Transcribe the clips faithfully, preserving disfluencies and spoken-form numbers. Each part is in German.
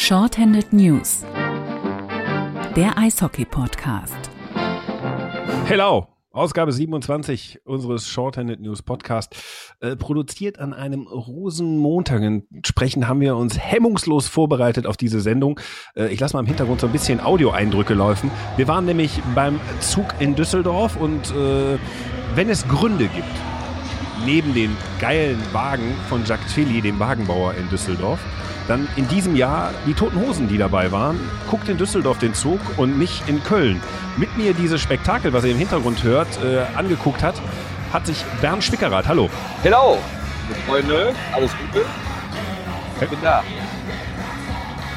Shorthanded News, der Eishockey-Podcast. Hello, Ausgabe siebenundzwanzig unseres Shorthanded News Podcast, äh, produziert an einem Rosenmontag. Entsprechend haben wir uns hemmungslos vorbereitet auf diese Sendung. Äh, ich lasse mal im Hintergrund so ein bisschen Audioeindrücke laufen. Wir waren nämlich beim Zug in Düsseldorf und äh, wenn es Gründe gibt, neben den geilen Wagen von Jacques Tvilli, dem Wagenbauer in Düsseldorf, dann in diesem Jahr die Toten Hosen, die dabei waren, guckt in Düsseldorf den Zug und mich in Köln. Mit mir dieses Spektakel, was ihr im Hintergrund hört, äh, angeguckt hat, hat sich Bernd Spickerath. Hallo. Hello, Freunde. Alles Gute. Ich bin da.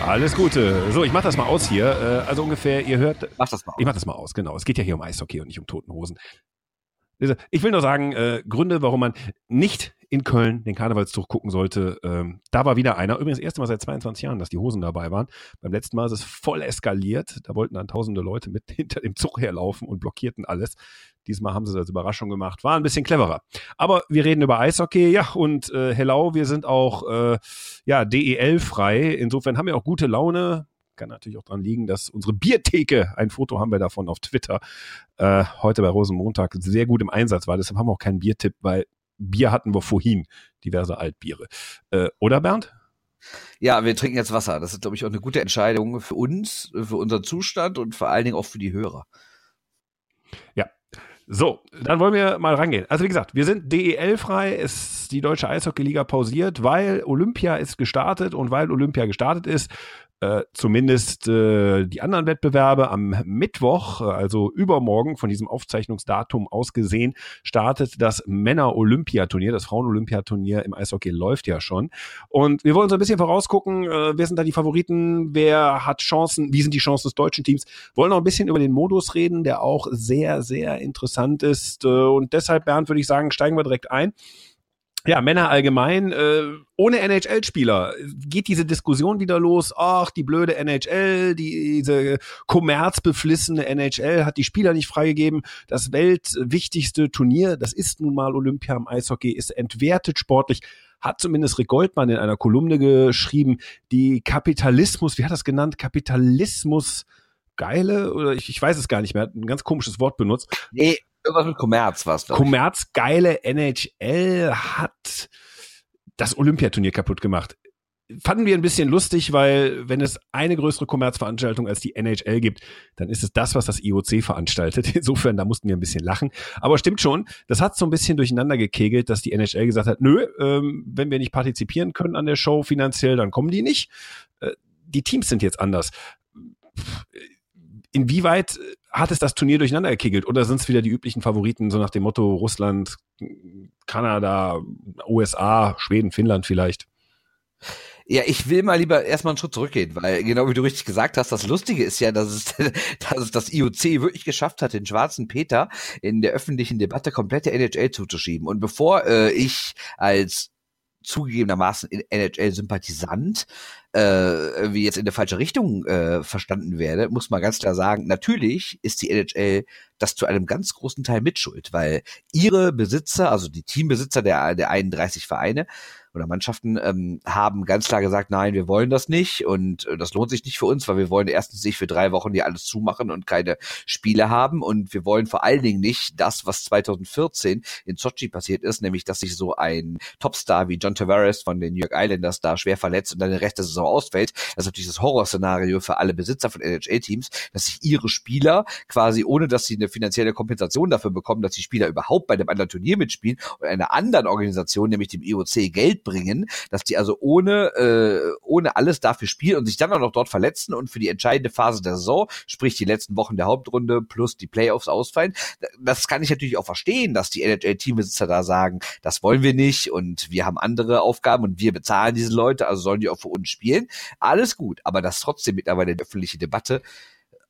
Alles Gute. So, ich mach das mal aus hier. Also ungefähr, ihr hört... Mach das mal aus. Ich mach das mal aus, genau. Es geht ja hier um Eishockey und nicht um Toten Hosen. Ich will nur sagen, äh, Gründe, warum man nicht in Köln den Karnevalszug gucken sollte. Ähm, da war wieder einer. Übrigens das erste Mal seit zweiundzwanzig Jahren, dass die Hosen dabei waren. Beim letzten Mal ist es voll eskaliert. Da wollten dann tausende Leute mit hinter dem Zug herlaufen und blockierten alles. Diesmal haben sie das als Überraschung gemacht. War ein bisschen cleverer. Aber wir reden über Eishockey. Ja, und äh, hello, wir sind auch äh, ja D E L-frei. Insofern haben wir auch gute Laune. Kann natürlich auch daran liegen, dass unsere Biertheke, ein Foto haben wir davon auf Twitter, äh, heute bei Rosenmontag sehr gut im Einsatz war. Deshalb haben wir auch keinen Biertipp, weil Bier hatten wir vorhin, diverse Altbiere. Äh, oder Bernd? Ja, wir trinken jetzt Wasser. Das ist, glaube ich, auch eine gute Entscheidung für uns, für unseren Zustand und vor allen Dingen auch für die Hörer. Ja. So, dann wollen wir mal rangehen. Also wie gesagt, wir sind D E L-frei, ist die Deutsche Eishockey-Liga pausiert, weil Olympia ist gestartet und weil Olympia gestartet ist, äh, zumindest äh, die anderen Wettbewerbe am Mittwoch, also übermorgen von diesem Aufzeichnungsdatum aus gesehen, startet das Männer-Olympia-Turnier, das Frauen-Olympia-Turnier im Eishockey läuft ja schon. Und wir wollen so ein bisschen vorausgucken, äh, wer sind da die Favoriten, wer hat Chancen, wie sind die Chancen des deutschen Teams, wollen noch ein bisschen über den Modus reden, der auch sehr, sehr interessant ist. Und deshalb, Bernd, würde ich sagen, steigen wir direkt ein. Ja, Männer allgemein, ohne N H L-Spieler geht diese Diskussion wieder los. Ach, die blöde N H L, diese kommerzbeflissene N H L hat die Spieler nicht freigegeben. Das weltwichtigste Turnier, das ist nun mal Olympia im Eishockey, ist entwertet sportlich. Hat zumindest Rick Goldmann in einer Kolumne geschrieben, die Kapitalismus, wie hat er das genannt? Kapitalismus geile, oder ich, ich weiß es gar nicht mehr, hat ein ganz komisches Wort benutzt. Nee, irgendwas mit Kommerz war es. Kommerz, geile N H L hat das Olympiaturnier kaputt gemacht. Fanden wir ein bisschen lustig, weil wenn es eine größere Kommerzveranstaltung als die N H L gibt, dann ist es das, was das I O C veranstaltet. Insofern, da mussten wir ein bisschen lachen. Aber stimmt schon, das hat so ein bisschen durcheinander gekegelt, dass die N H L gesagt hat, nö, ähm, wenn wir nicht partizipieren können an der Show finanziell, dann kommen die nicht. Äh, die Teams sind jetzt anders. Pff, inwieweit hat es das Turnier durcheinander gekegelt? Oder sind es wieder die üblichen Favoriten, so nach dem Motto Russland, Kanada, U S A, Schweden, Finnland vielleicht? Ja, ich will mal lieber erstmal einen Schritt zurückgehen, weil genau wie du richtig gesagt hast, das Lustige ist ja, dass es, dass es das I O C wirklich geschafft hat, den schwarzen Peter in der öffentlichen Debatte komplett der N H L zuzuschieben. Und bevor äh, ich als zugegebenermaßen N H L-Sympathisant äh, wie jetzt in der falsche Richtung äh, verstanden werde, muss man ganz klar sagen, natürlich ist die N H L das zu einem ganz großen Teil mitschuld, weil ihre Besitzer, also die Teambesitzer der, der einunddreißig Vereine oder Mannschaften, ähm, haben ganz klar gesagt, nein, wir wollen das nicht und äh, das lohnt sich nicht für uns, weil wir wollen erstens nicht für drei Wochen hier alles zumachen und keine Spiele haben und wir wollen vor allen Dingen nicht das, was zweitausendvierzehn in Sotschi passiert ist, nämlich, dass sich so ein Topstar wie John Tavares von den New York Islanders da schwer verletzt und dann den Rest der Saison ausfällt. Das ist natürlich das Horrorszenario für alle Besitzer von N H L-Teams, dass sich ihre Spieler quasi, ohne dass sie eine finanzielle Kompensation dafür bekommen, dass die Spieler überhaupt bei einem anderen Turnier mitspielen und einer anderen Organisation, nämlich dem I O C, Geld bringen, dass die also ohne äh, ohne alles dafür spielen und sich dann auch noch dort verletzen und für die entscheidende Phase der Saison, sprich die letzten Wochen der Hauptrunde plus die Playoffs ausfallen. Das kann ich natürlich auch verstehen, dass die N H L-Teambesitzer da sagen, das wollen wir nicht und wir haben andere Aufgaben und wir bezahlen diese Leute, also sollen die auch für uns spielen. Alles gut, aber dass trotzdem mittlerweile die öffentliche Debatte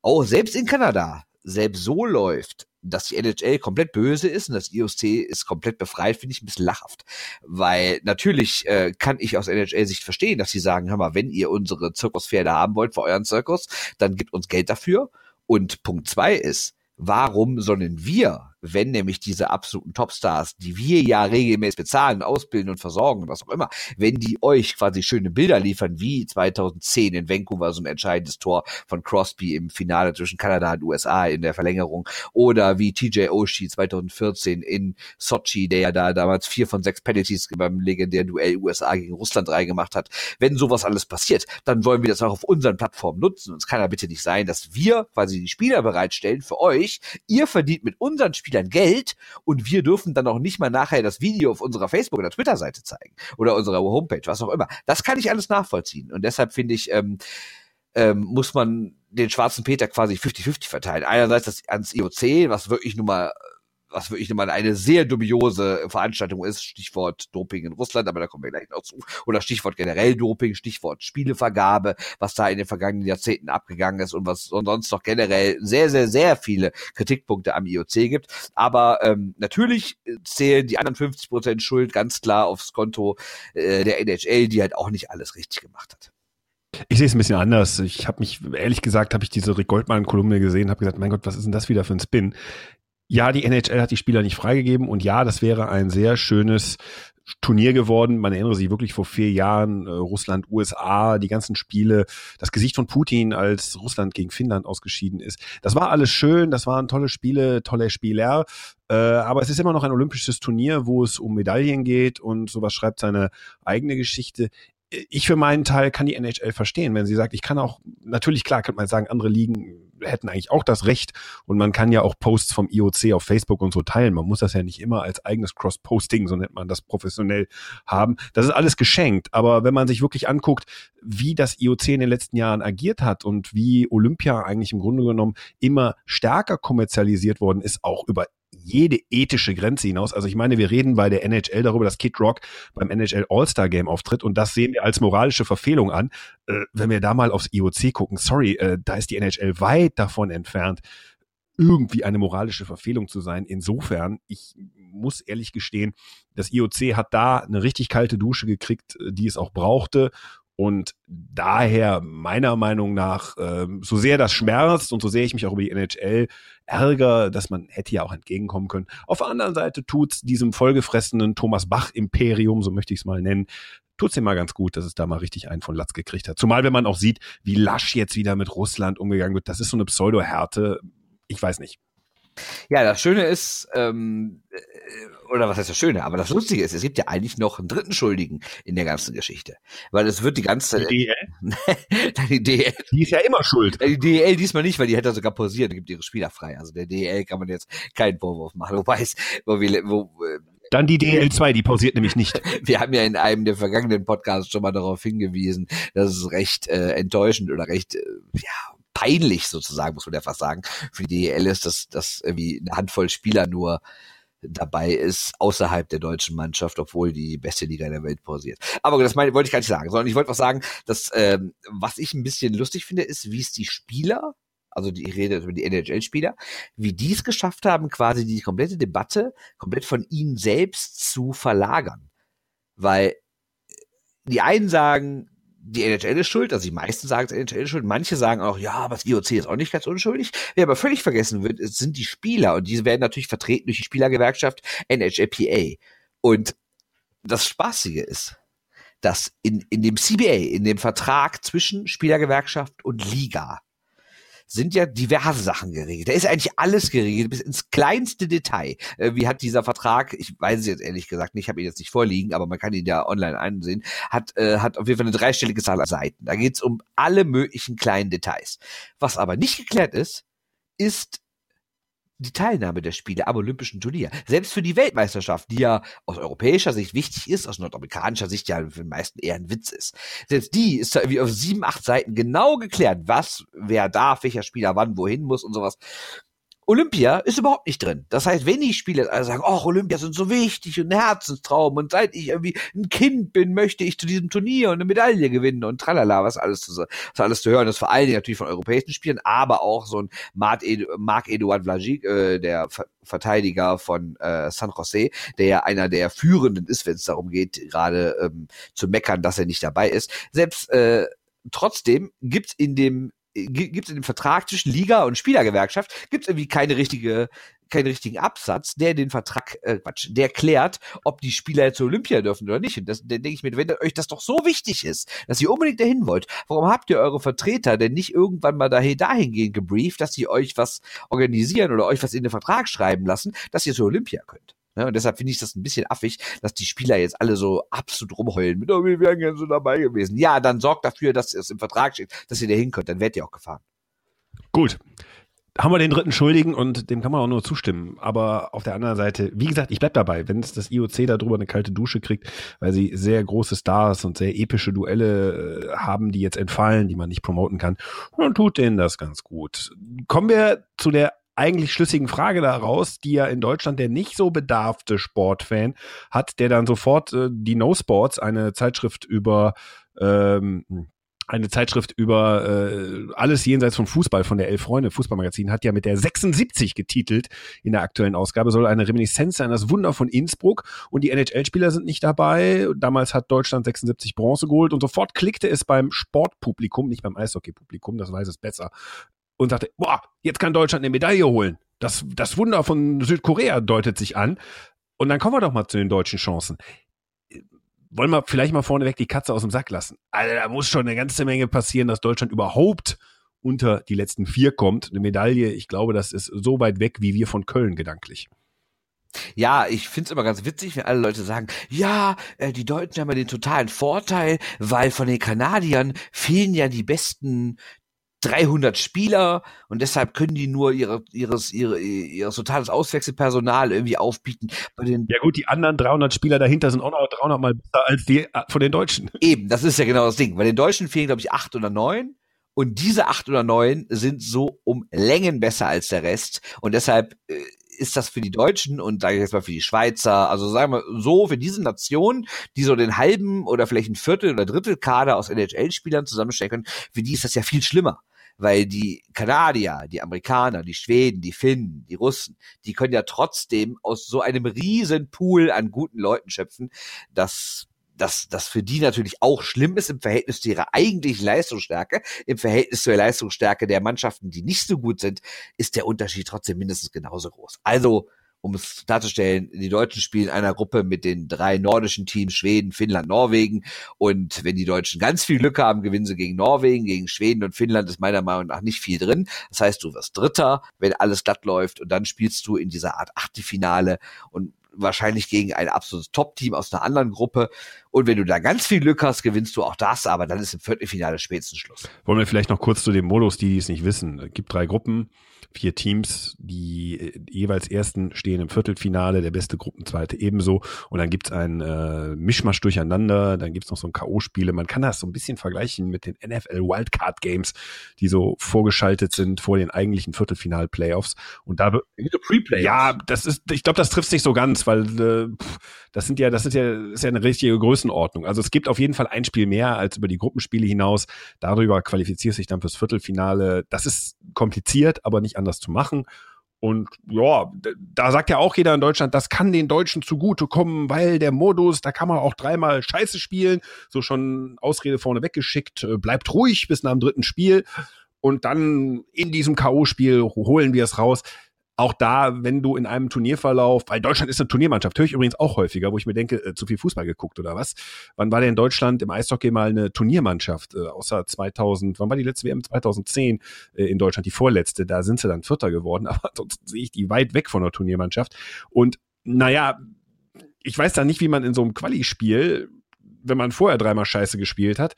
auch selbst in Kanada selbst so läuft, dass die N H L komplett böse ist und das I O C ist komplett befreit, finde ich ein bisschen lachhaft. Weil natürlich äh, kann ich aus N H L-Sicht verstehen, dass sie sagen, hör mal, wenn ihr unsere Zirkuspferde haben wollt für euren Zirkus, dann gebt uns Geld dafür. Und Punkt zwei ist, warum sollen wir wenn nämlich diese absoluten Topstars, die wir ja regelmäßig bezahlen, ausbilden und versorgen, was auch immer, wenn die euch quasi schöne Bilder liefern, wie zweitausendzehn in Vancouver so ein entscheidendes Tor von Crosby im Finale zwischen Kanada und U S A in der Verlängerung, oder wie T J Oshie zweitausendvierzehn in Sochi, der ja da damals vier von sechs Penalties beim legendären Duell U S A gegen Russland reingemacht hat. Wenn sowas alles passiert, dann wollen wir das auch auf unseren Plattformen nutzen. Und es kann ja bitte nicht sein, dass wir quasi die Spieler bereitstellen für euch. Ihr verdient mit unseren Spielern Geld und wir dürfen dann auch nicht mal nachher das Video auf unserer Facebook- oder Twitter-Seite zeigen oder unserer Homepage, was auch immer. Das kann ich alles nachvollziehen. Und deshalb finde ich, ähm, ähm, muss man den schwarzen Peter quasi fünfzig fünfzig verteilen. Einerseits das ans I O C, was wirklich nun mal was wirklich nochmal eine sehr dubiose Veranstaltung ist, Stichwort Doping in Russland, aber da kommen wir gleich noch zu, oder Stichwort generell Doping, Stichwort Spielevergabe, was da in den vergangenen Jahrzehnten abgegangen ist und was sonst noch generell sehr, sehr, sehr viele Kritikpunkte am I O C gibt. Aber ähm, natürlich zählen die anderen fünfzig Prozent Schuld ganz klar aufs Konto äh, der N H L, die halt auch nicht alles richtig gemacht hat. Ich sehe es ein bisschen anders. Ich habe mich, ehrlich gesagt, habe ich diese Rick Goldmann-Kolumne gesehen, habe gesagt, mein Gott, was ist denn das wieder für ein Spin? Ja, die N H L hat die Spieler nicht freigegeben und ja, das wäre ein sehr schönes Turnier geworden. Man erinnere sich wirklich vor vier Jahren, äh, Russland, U S A, die ganzen Spiele, das Gesicht von Putin, als Russland gegen Finnland ausgeschieden ist. Das war alles schön, das waren tolle Spiele, tolle Spieler, äh, aber es ist immer noch ein olympisches Turnier, wo es um Medaillen geht und sowas schreibt seine eigene Geschichte. Ich für meinen Teil kann die N H L verstehen, wenn sie sagt, ich kann auch, natürlich klar, könnte man sagen, andere Ligen hätten eigentlich auch das Recht und man kann ja auch Posts vom I O C auf Facebook und so teilen. Man muss das ja nicht immer als eigenes Cross-Posting, so nennt man das professionell, haben. Das ist alles geschenkt, aber wenn man sich wirklich anguckt, wie das I O C in den letzten Jahren agiert hat und wie Olympia eigentlich im Grunde genommen immer stärker kommerzialisiert worden ist, auch über jede ethische Grenze hinaus. Also ich meine, wir reden bei der N H L darüber, dass Kid Rock beim N H L All-Star-Game auftritt und das sehen wir als moralische Verfehlung an. Äh, wenn wir da mal aufs I O C gucken, sorry, äh, da ist die N H L weit davon entfernt, irgendwie eine moralische Verfehlung zu sein. Insofern, ich muss ehrlich gestehen, das I O C hat da eine richtig kalte Dusche gekriegt, die es auch brauchte. Und daher, meiner Meinung nach, so sehr das schmerzt und so sehr ich mich auch über die N H L ärgere, dass man hätte ja auch entgegenkommen können. Auf der anderen Seite tut's diesem vollgefressenen Thomas Bach-Imperium, so möchte ich es mal nennen, tut's ihm mal ganz gut, dass es da mal richtig einen von Latz gekriegt hat. Zumal, wenn man auch sieht, wie lasch jetzt wieder mit Russland umgegangen wird. Das ist so eine Pseudo-Härte. Ich weiß nicht. Ja, das Schöne ist, ähm, oder was heißt das Schöne, aber das Lustige ist, es gibt ja eigentlich noch einen dritten Schuldigen in der ganzen Geschichte, weil es wird die ganze... Die D E L? Die D E L. Die ist ja immer schuld. Die D E L diesmal nicht, weil die hätte sogar pausiert und gibt ihre Spieler frei, also der D E L kann man jetzt keinen Vorwurf machen, wobei es... Wo wir, wo, Dann die D L zwei, die pausiert nämlich nicht. Wir haben ja in einem der vergangenen Podcasts schon mal darauf hingewiesen, dass es recht äh, enttäuschend oder recht, äh, ja... peinlich sozusagen, muss man ja fast sagen, für die D E L ist, dass, dass irgendwie eine Handvoll Spieler nur dabei ist, außerhalb der deutschen Mannschaft, obwohl die beste Liga der Welt pausiert. Aber das meine, wollte ich gar nicht sagen, sondern ich wollte was sagen, dass ähm, was ich ein bisschen lustig finde, ist, wie es die Spieler, also die, ich rede über die N H L-Spieler, wie die es geschafft haben, quasi die komplette Debatte komplett von ihnen selbst zu verlagern. Weil die einen sagen, die N H L ist schuld, also die meisten sagen, die N H L ist schuld, manche sagen auch, ja, aber das I O C ist auch nicht ganz unschuldig. Wer aber völlig vergessen wird, sind die Spieler und diese werden natürlich vertreten durch die Spielergewerkschaft N H L P A. Und das Spaßige ist, dass in, in dem C B A, in dem Vertrag zwischen Spielergewerkschaft und Liga, sind ja diverse Sachen geregelt. Da ist eigentlich alles geregelt, bis ins kleinste Detail. Äh, wie hat dieser Vertrag, ich weiß es jetzt ehrlich gesagt nicht, ich habe ihn jetzt nicht vorliegen, aber man kann ihn ja online einsehen, hat äh, hat auf jeden Fall eine dreistellige Zahl an Seiten. Da geht's um alle möglichen kleinen Details. Was aber nicht geklärt ist, ist die Teilnahme der Spiele am Olympischen Turnier. Selbst für die Weltmeisterschaft, die ja aus europäischer Sicht wichtig ist, aus nordamerikanischer Sicht ja für den meisten eher ein Witz ist. Selbst die ist da irgendwie auf sieben, acht Seiten genau geklärt, was, wer darf, welcher Spieler wann, wohin muss und sowas. Olympia ist überhaupt nicht drin. Das heißt, wenn die Spieler also sagen, oh, Olympia sind so wichtig und ein Herzenstraum und seit ich irgendwie ein Kind bin, möchte ich zu diesem Turnier und eine Medaille gewinnen und tralala, was alles zu, was alles zu hören ist, vor allen Dingen natürlich von europäischen Spielern, aber auch so ein Marc-Édouard Vlasic, äh, der Ver- Verteidiger von äh, San Jose, der ja einer der Führenden ist, wenn es darum geht, gerade ähm, zu meckern, dass er nicht dabei ist. Selbst äh, trotzdem gibt's in dem gibt es in dem Vertrag zwischen Liga und Spielergewerkschaft, gibt es irgendwie keine richtige, keinen richtigen Absatz, der den Vertrag, äh, Quatsch, der klärt, ob die Spieler jetzt zur Olympia dürfen oder nicht. Und das, dann denke ich mir, wenn euch das doch so wichtig ist, dass ihr unbedingt dahin wollt, warum habt ihr eure Vertreter denn nicht irgendwann mal dahin, dahingehend gebrieft, dass sie euch was organisieren oder euch was in den Vertrag schreiben lassen, dass ihr zur Olympia könnt? Ja, und deshalb finde ich das ein bisschen affig, dass die Spieler jetzt alle so absolut rumheulen mit, oh, wir wären gerne so dabei gewesen. Ja, dann sorgt dafür, dass es im Vertrag steht, dass ihr da hin könnt, dann werdet ihr auch gefahren. Gut, haben wir den dritten Schuldigen und dem kann man auch nur zustimmen. Aber auf der anderen Seite, wie gesagt, ich bleib dabei, wenn es das I O C darüber eine kalte Dusche kriegt, weil sie sehr große Stars und sehr epische Duelle haben, die jetzt entfallen, die man nicht promoten kann, dann tut denen das ganz gut. Kommen wir zu der eigentlich schlüssigen Frage daraus, die ja in Deutschland der nicht so bedarfte Sportfan hat, der dann sofort äh, die No Sports, eine Zeitschrift über ähm, eine Zeitschrift über äh, alles jenseits von Fußball von der Elf Freunde Fußballmagazin, hat ja mit der sechsundsiebzig getitelt in der aktuellen Ausgabe, soll eine Reminiszenz sein, das Wunder von Innsbruck, und die N H L-Spieler sind nicht dabei. Damals hat Deutschland sechsundsiebzig Bronze geholt und sofort klickte es beim Sportpublikum, nicht beim Eishockey-Publikum, das weiß es besser, und sagte, boah, jetzt kann Deutschland eine Medaille holen. Das, das Wunder von Südkorea deutet sich an. Und dann kommen wir doch mal zu den deutschen Chancen. Wollen wir vielleicht mal vorneweg die Katze aus dem Sack lassen. Also da muss schon eine ganze Menge passieren, dass Deutschland überhaupt unter die letzten vier kommt. Eine Medaille, ich glaube, das ist so weit weg, wie wir von Köln gedanklich. Ja, ich find's immer ganz witzig, wenn alle Leute sagen, ja, äh, die Deutschen haben ja den totalen Vorteil, weil von den Kanadiern fehlen ja die besten dreihundert Spieler und deshalb können die nur ihre, ihres, ihre, ihres totales Auswechselpersonal irgendwie aufbieten. Bei den ja gut, die anderen dreihundert Spieler dahinter sind auch noch dreihundert mal besser als die von den Deutschen. Eben, das ist ja genau das Ding. Bei den Deutschen fehlen, glaube ich, acht oder neun. Und diese acht oder neun sind so um Längen besser als der Rest. Und deshalb äh, ist das für die Deutschen und sage ich jetzt mal für die Schweizer, also sagen wir so, für diese Nation, die so den halben oder vielleicht ein Viertel oder Drittel Kader aus N H L-Spielern zusammenstellen können, für die ist das ja viel schlimmer. Weil die Kanadier, die Amerikaner, die Schweden, die Finnen, die Russen, die können ja trotzdem aus so einem riesen Pool an guten Leuten schöpfen, dass dass das für die natürlich auch schlimm ist im Verhältnis zu ihrer eigentlichen Leistungsstärke. Im Verhältnis zur Leistungsstärke der Mannschaften, die nicht so gut sind, ist der Unterschied trotzdem mindestens genauso groß. Also, um es darzustellen, die Deutschen spielen in einer Gruppe mit den drei nordischen Teams, Schweden, Finnland, Norwegen. Und wenn die Deutschen ganz viel Glück haben, gewinnen sie gegen Norwegen, gegen Schweden und Finnland ist meiner Meinung nach nicht viel drin. Das heißt, du wirst Dritter, wenn alles glatt läuft, und dann spielst du in dieser Art Achtelfinale und wahrscheinlich gegen ein absolutes Top-Team aus einer anderen Gruppe. Und wenn du da ganz viel Glück hast, gewinnst du auch das, aber dann ist im Viertelfinale spätestens Schluss. Wollen wir vielleicht noch kurz zu dem Modus, die es nicht wissen. Es gibt drei Gruppen, vier Teams, die jeweils Ersten stehen im Viertelfinale, der beste Gruppenzweite ebenso. Und dann gibt es ein äh, Mischmasch durcheinander, dann gibt es noch so ein K O-Spiele. Man kann das so ein bisschen vergleichen mit den N F L-Wildcard-Games, die so vorgeschaltet sind vor den eigentlichen Viertelfinal-Playoffs. Und da be- Pre-Playoffs. Ja, das ist, ich glaube, das trifft nicht so ganz, weil äh, das sind ja, das ist ja, ist ja eine richtige Größenordnung. Also es gibt auf jeden Fall ein Spiel mehr als über die Gruppenspiele hinaus. Darüber qualifizierst du dich dann fürs Viertelfinale. Das ist kompliziert, aber nicht anders zu machen. Und ja, da sagt ja auch jeder in Deutschland, das kann den Deutschen zugutekommen, weil der Modus, da kann man auch dreimal Scheiße spielen. So schon Ausrede vorne weggeschickt, bleibt ruhig bis nach dem dritten Spiel. Und dann in diesem K O-Spiel holen wir es raus. Auch da, wenn du in einem Turnierverlauf, weil Deutschland ist eine Turniermannschaft, höre ich übrigens auch häufiger, wo ich mir denke, äh, zu viel Fußball geguckt oder was? Wann war denn Deutschland im Eishockey mal eine Turniermannschaft? Äh, außer zweitausend, wann war die letzte W M? zweitausendzehn äh, in Deutschland, die vorletzte. Da sind sie dann Vierter geworden, aber ansonsten sehe ich die weit weg von der Turniermannschaft. Und naja, ich weiß da nicht, wie man in so einem Quali-Spiel, wenn man vorher dreimal Scheiße gespielt hat,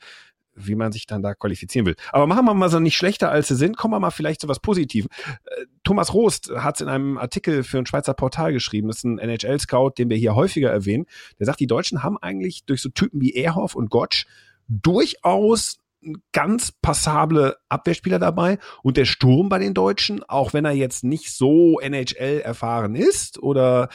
wie man sich dann da qualifizieren will. Aber machen wir mal so nicht schlechter, als sie sind. Kommen wir mal vielleicht zu was Positivem. Thomas Rost hat es in einem Artikel für ein Schweizer Portal geschrieben. Das ist ein N H L-Scout, den wir hier häufiger erwähnen. Der sagt, die Deutschen haben eigentlich durch so Typen wie Ehrhoff und Gottsch durchaus ganz passable Abwehrspieler dabei. Und der Sturm bei den Deutschen, auch wenn er jetzt nicht so N H L erfahren ist oder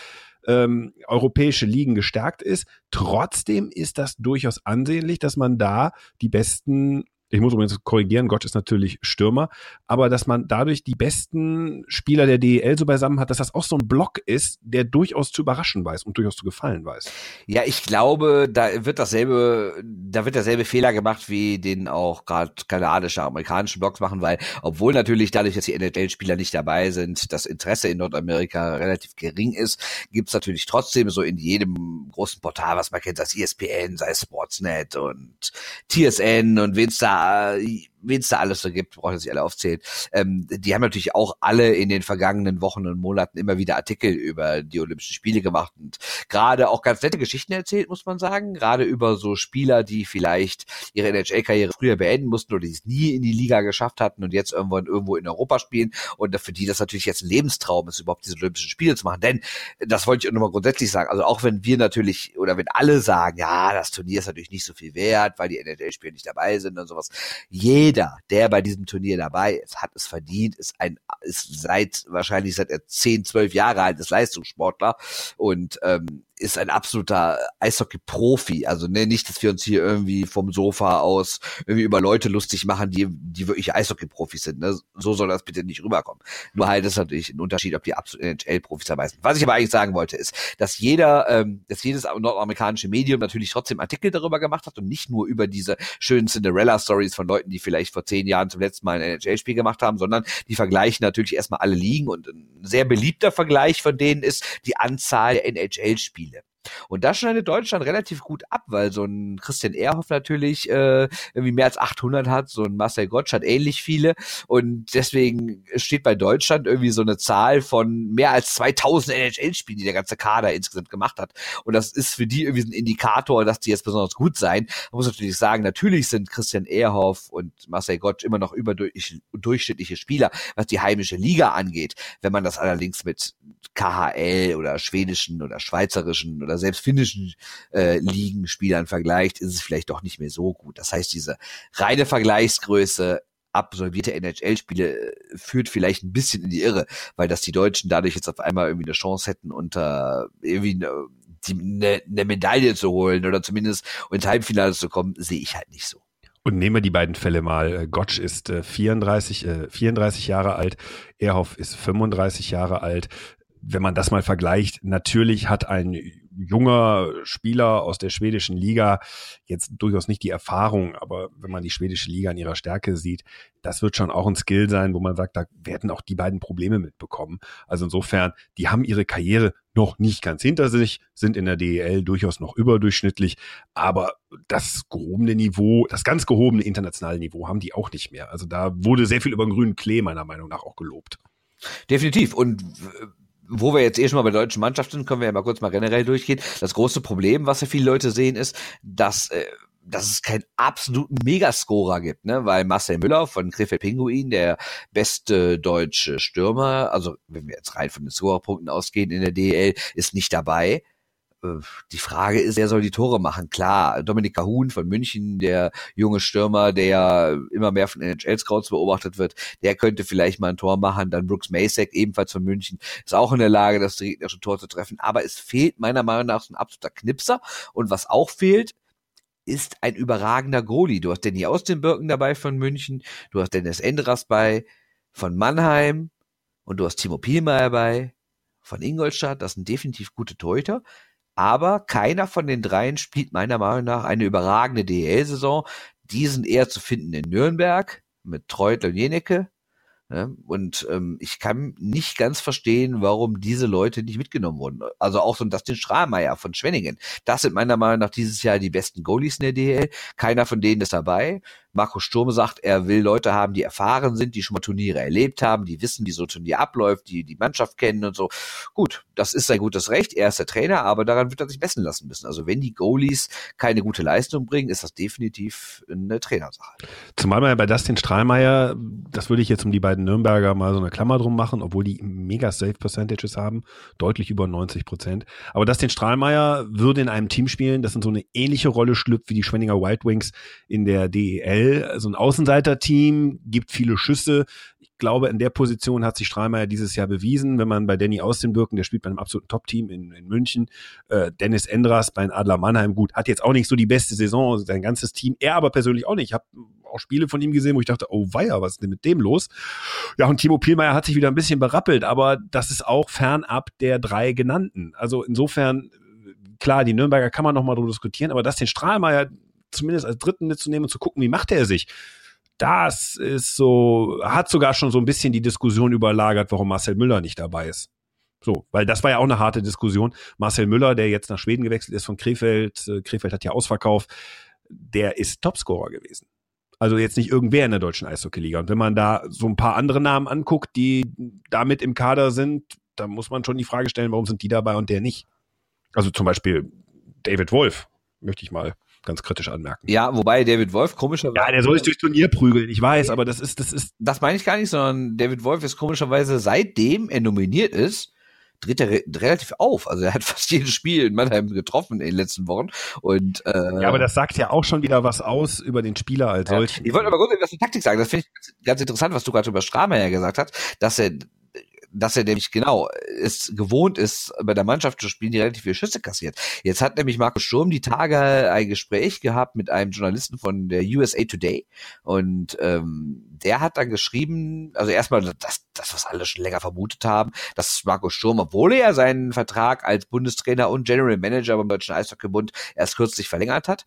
ähm, europäische Ligen gestärkt ist, trotzdem ist das durchaus ansehnlich, dass man da die besten Ich muss übrigens korrigieren, Gottsch ist natürlich Stürmer, aber dass man dadurch die besten Spieler der D E L so beisammen hat, dass das auch so ein Block ist, der durchaus zu überraschen weiß und durchaus zu gefallen weiß. Ja, ich glaube, da wird dasselbe, da wird derselbe Fehler gemacht, wie den auch gerade kanadische, amerikanische Blocks machen, weil obwohl natürlich dadurch, dass die N H L-Spieler nicht dabei sind, das Interesse in Nordamerika relativ gering ist, gibt's natürlich trotzdem so in jedem großen Portal, was man kennt, sei es E S P N, sei es Sportsnet und T S N und wen's da wen es da alles so gibt, brauche ich nicht alle aufzählen. Ähm, die haben natürlich auch alle in den vergangenen Wochen und Monaten immer wieder Artikel über die Olympischen Spiele gemacht und gerade auch ganz nette Geschichten erzählt, muss man sagen. Gerade über so Spieler, die vielleicht ihre N H L-Karriere früher beenden mussten oder die es nie in die Liga geschafft hatten und jetzt irgendwann irgendwo in Europa spielen und für die das natürlich jetzt ein Lebenstraum ist, überhaupt diese Olympischen Spiele zu machen. Denn, das wollte ich auch nochmal grundsätzlich sagen, also auch wenn wir natürlich oder wenn alle sagen, ja, das Turnier ist natürlich nicht so viel wert, weil die N H L-Spieler nicht dabei sind und sowas. Jeder Jeder, der bei diesem Turnier dabei ist, hat es verdient, ist ein, ist seit, wahrscheinlich seit er zehn, zwölf Jahre alt, ist Leistungssportler und, ähm, ist ein absoluter Eishockey-Profi. Also ne, nicht, dass wir uns hier irgendwie vom Sofa aus irgendwie über Leute lustig machen, die die wirklich Eishockey-Profis sind. Ne? So soll das bitte nicht rüberkommen. Nur halt ist natürlich ein Unterschied, ob die N H L-Profis dabei sind. Was ich aber eigentlich sagen wollte, ist, dass jeder, ähm, dass jedes nordamerikanische Medium natürlich trotzdem Artikel darüber gemacht hat und nicht nur über diese schönen Cinderella-Stories von Leuten, die vielleicht vor zehn Jahren zum letzten Mal ein N H L-Spiel gemacht haben, sondern die vergleichen natürlich erstmal alle Ligen und ein sehr beliebter Vergleich von denen ist die Anzahl der N H L-Spiele. Und das schneidet Deutschland relativ gut ab, weil so ein Christian Ehrhoff natürlich äh, irgendwie mehr als achthundert hat, so ein Marcel Gottsch hat ähnlich viele und deswegen steht bei Deutschland irgendwie so eine Zahl von mehr als zweitausend N H L-Spielen, die der ganze Kader insgesamt gemacht hat und das ist für die irgendwie so ein Indikator, dass die jetzt besonders gut seien. Man muss natürlich sagen, natürlich sind Christian Ehrhoff und Marcel Gottsch immer noch überdurchschnittliche Spieler, was die heimische Liga angeht. Wenn man das allerdings mit K H L oder schwedischen oder schweizerischen oder selbst finnischen äh, Ligenspielern vergleicht, ist es vielleicht doch nicht mehr so gut. Das heißt, diese reine Vergleichsgröße absolvierte N H L-Spiele führt vielleicht ein bisschen in die Irre, weil dass die Deutschen dadurch jetzt auf einmal irgendwie eine Chance hätten, unter irgendwie eine, eine Medaille zu holen oder zumindest ins Halbfinale zu kommen, sehe ich halt nicht so. Und nehmen wir die beiden Fälle mal. Gottsch ist äh, vierunddreißig Jahre alt, Ehrhoff ist fünfunddreißig Jahre alt. Wenn man das mal vergleicht, natürlich hat ein junger Spieler aus der schwedischen Liga jetzt durchaus nicht die Erfahrung, aber wenn man die schwedische Liga in ihrer Stärke sieht, das wird schon auch ein Skill sein, wo man sagt, da werden auch die beiden Probleme mitbekommen. Also insofern, die haben ihre Karriere noch nicht ganz hinter sich, sind in der D E L durchaus noch überdurchschnittlich, aber das gehobene Niveau, das ganz gehobene internationale Niveau haben die auch nicht mehr. Also da wurde sehr viel über den grünen Klee meiner Meinung nach auch gelobt. Definitiv. Und wo wir jetzt eh schon mal bei der deutschen Mannschaft sind, können wir ja mal kurz mal generell durchgehen. Das große Problem, was ja viele Leute sehen, ist, dass äh, dass es keinen absoluten Megascorer gibt, ne? Weil Marcel Müller von Krefeld Pinguin, der beste deutsche Stürmer, also wenn wir jetzt rein von den Scorerpunkten ausgehen in der D E L, ist nicht dabei. Die Frage ist, wer soll die Tore machen? Klar, Dominik Kahun von München, der junge Stürmer, der ja immer mehr von N H L-Scouts beobachtet wird, der könnte vielleicht mal ein Tor machen. Dann Brooks Maysek, ebenfalls von München, ist auch in der Lage, das gegnerische Tor zu treffen. Aber es fehlt meiner Meinung nach so ein absoluter Knipser. Und was auch fehlt, ist ein überragender Goalie. Du hast Danny aus den Birken dabei von München, du hast Dennis Endras bei von Mannheim und du hast Timo Pielmeier bei von Ingolstadt. Das sind definitiv gute Torhüter. Aber keiner von den dreien spielt meiner Meinung nach eine überragende D E L-Saison. Die sind eher zu finden in Nürnberg mit Treutl und Jenecke. Und ähm, ich kann nicht ganz verstehen, warum diese Leute nicht mitgenommen wurden. Also auch so ein Dustin Schrammeier von Schwenningen. Das sind meiner Meinung nach dieses Jahr die besten Goalies in der D E L. Keiner von denen ist dabei. Marco Sturm sagt, er will Leute haben, die erfahren sind, die schon mal Turniere erlebt haben, die wissen, wie so ein Turnier abläuft, die die Mannschaft kennen und so. Gut, das ist sein gutes Recht, er ist der Trainer, aber daran wird er sich messen lassen müssen. Also wenn die Goalies keine gute Leistung bringen, ist das definitiv eine Trainersache. Zumal mal bei Dustin Strahlmeier, das würde ich jetzt um die beiden Nürnberger mal so eine Klammer drum machen, obwohl die mega Save-Percentages haben, deutlich über neunzig Prozent. Aber Dustin Strahlmeier würde in einem Team spielen, das in so eine ähnliche Rolle schlüpft wie die Schwenninger Wild Wings in der D E L. So ein Außenseiter-Team, gibt viele Schüsse. Ich glaube, in der Position hat sich Strahlmeier dieses Jahr bewiesen. Wenn man bei Danny aus den Birken, der spielt bei einem absoluten Top-Team in, in München, äh, Dennis Endras bei den Adler Mannheim, gut, hat jetzt auch nicht so die beste Saison, sein ganzes Team, er aber persönlich auch nicht. Ich habe habe auch Spiele von ihm gesehen, wo ich dachte, oh weia, was ist denn mit dem los? Ja, und Timo Pielmeier hat sich wieder ein bisschen berappelt, aber das ist auch fernab der drei genannten. Also insofern, klar, die Nürnberger kann man nochmal drüber diskutieren, aber das den Strahlmeier zumindest als Dritten mitzunehmen und zu gucken, wie macht er sich, das ist so, hat sogar schon so ein bisschen die Diskussion überlagert, warum Marcel Müller nicht dabei ist. So, weil das war ja auch eine harte Diskussion. Marcel Müller, der jetzt nach Schweden gewechselt ist von Krefeld, Krefeld hat ja Ausverkauf, der ist Topscorer gewesen. Also jetzt nicht irgendwer in der deutschen Eishockeyliga. Und wenn man da so ein paar andere Namen anguckt, die damit im Kader sind, dann muss man schon die Frage stellen, warum sind die dabei und der nicht? Also zum Beispiel David Wolf, möchte ich mal ganz kritisch anmerken. Ja, wobei David Wolf komischerweise... Ja, der soll sich durchs Turnier prügeln, ich weiß, aber das ist... Das ist das meine ich gar nicht, sondern David Wolf ist komischerweise, seitdem er nominiert ist, dreht er re- relativ auf. Also er hat fast jedes Spiel in Mannheim getroffen in den letzten Wochen. Und, äh, ja, aber das sagt ja auch schon wieder was aus über den Spieler als ja. solchen. Ich wollte aber grundsätzlich was zur Taktik sagen. Das finde ich ganz, ganz interessant, was du gerade über Schrammeier gesagt hast, dass er... dass er nämlich genau es gewohnt ist, bei der Mannschaft zu spielen, die relativ viele Schüsse kassiert. Jetzt hat nämlich Marco Sturm die Tage ein Gespräch gehabt mit einem Journalisten von der U S A Today und ähm, der hat dann geschrieben, also erstmal das, das, was alle schon länger vermutet haben, dass Marco Sturm, obwohl er seinen Vertrag als Bundestrainer und General Manager beim Deutschen Eishockeybund erst kürzlich verlängert hat,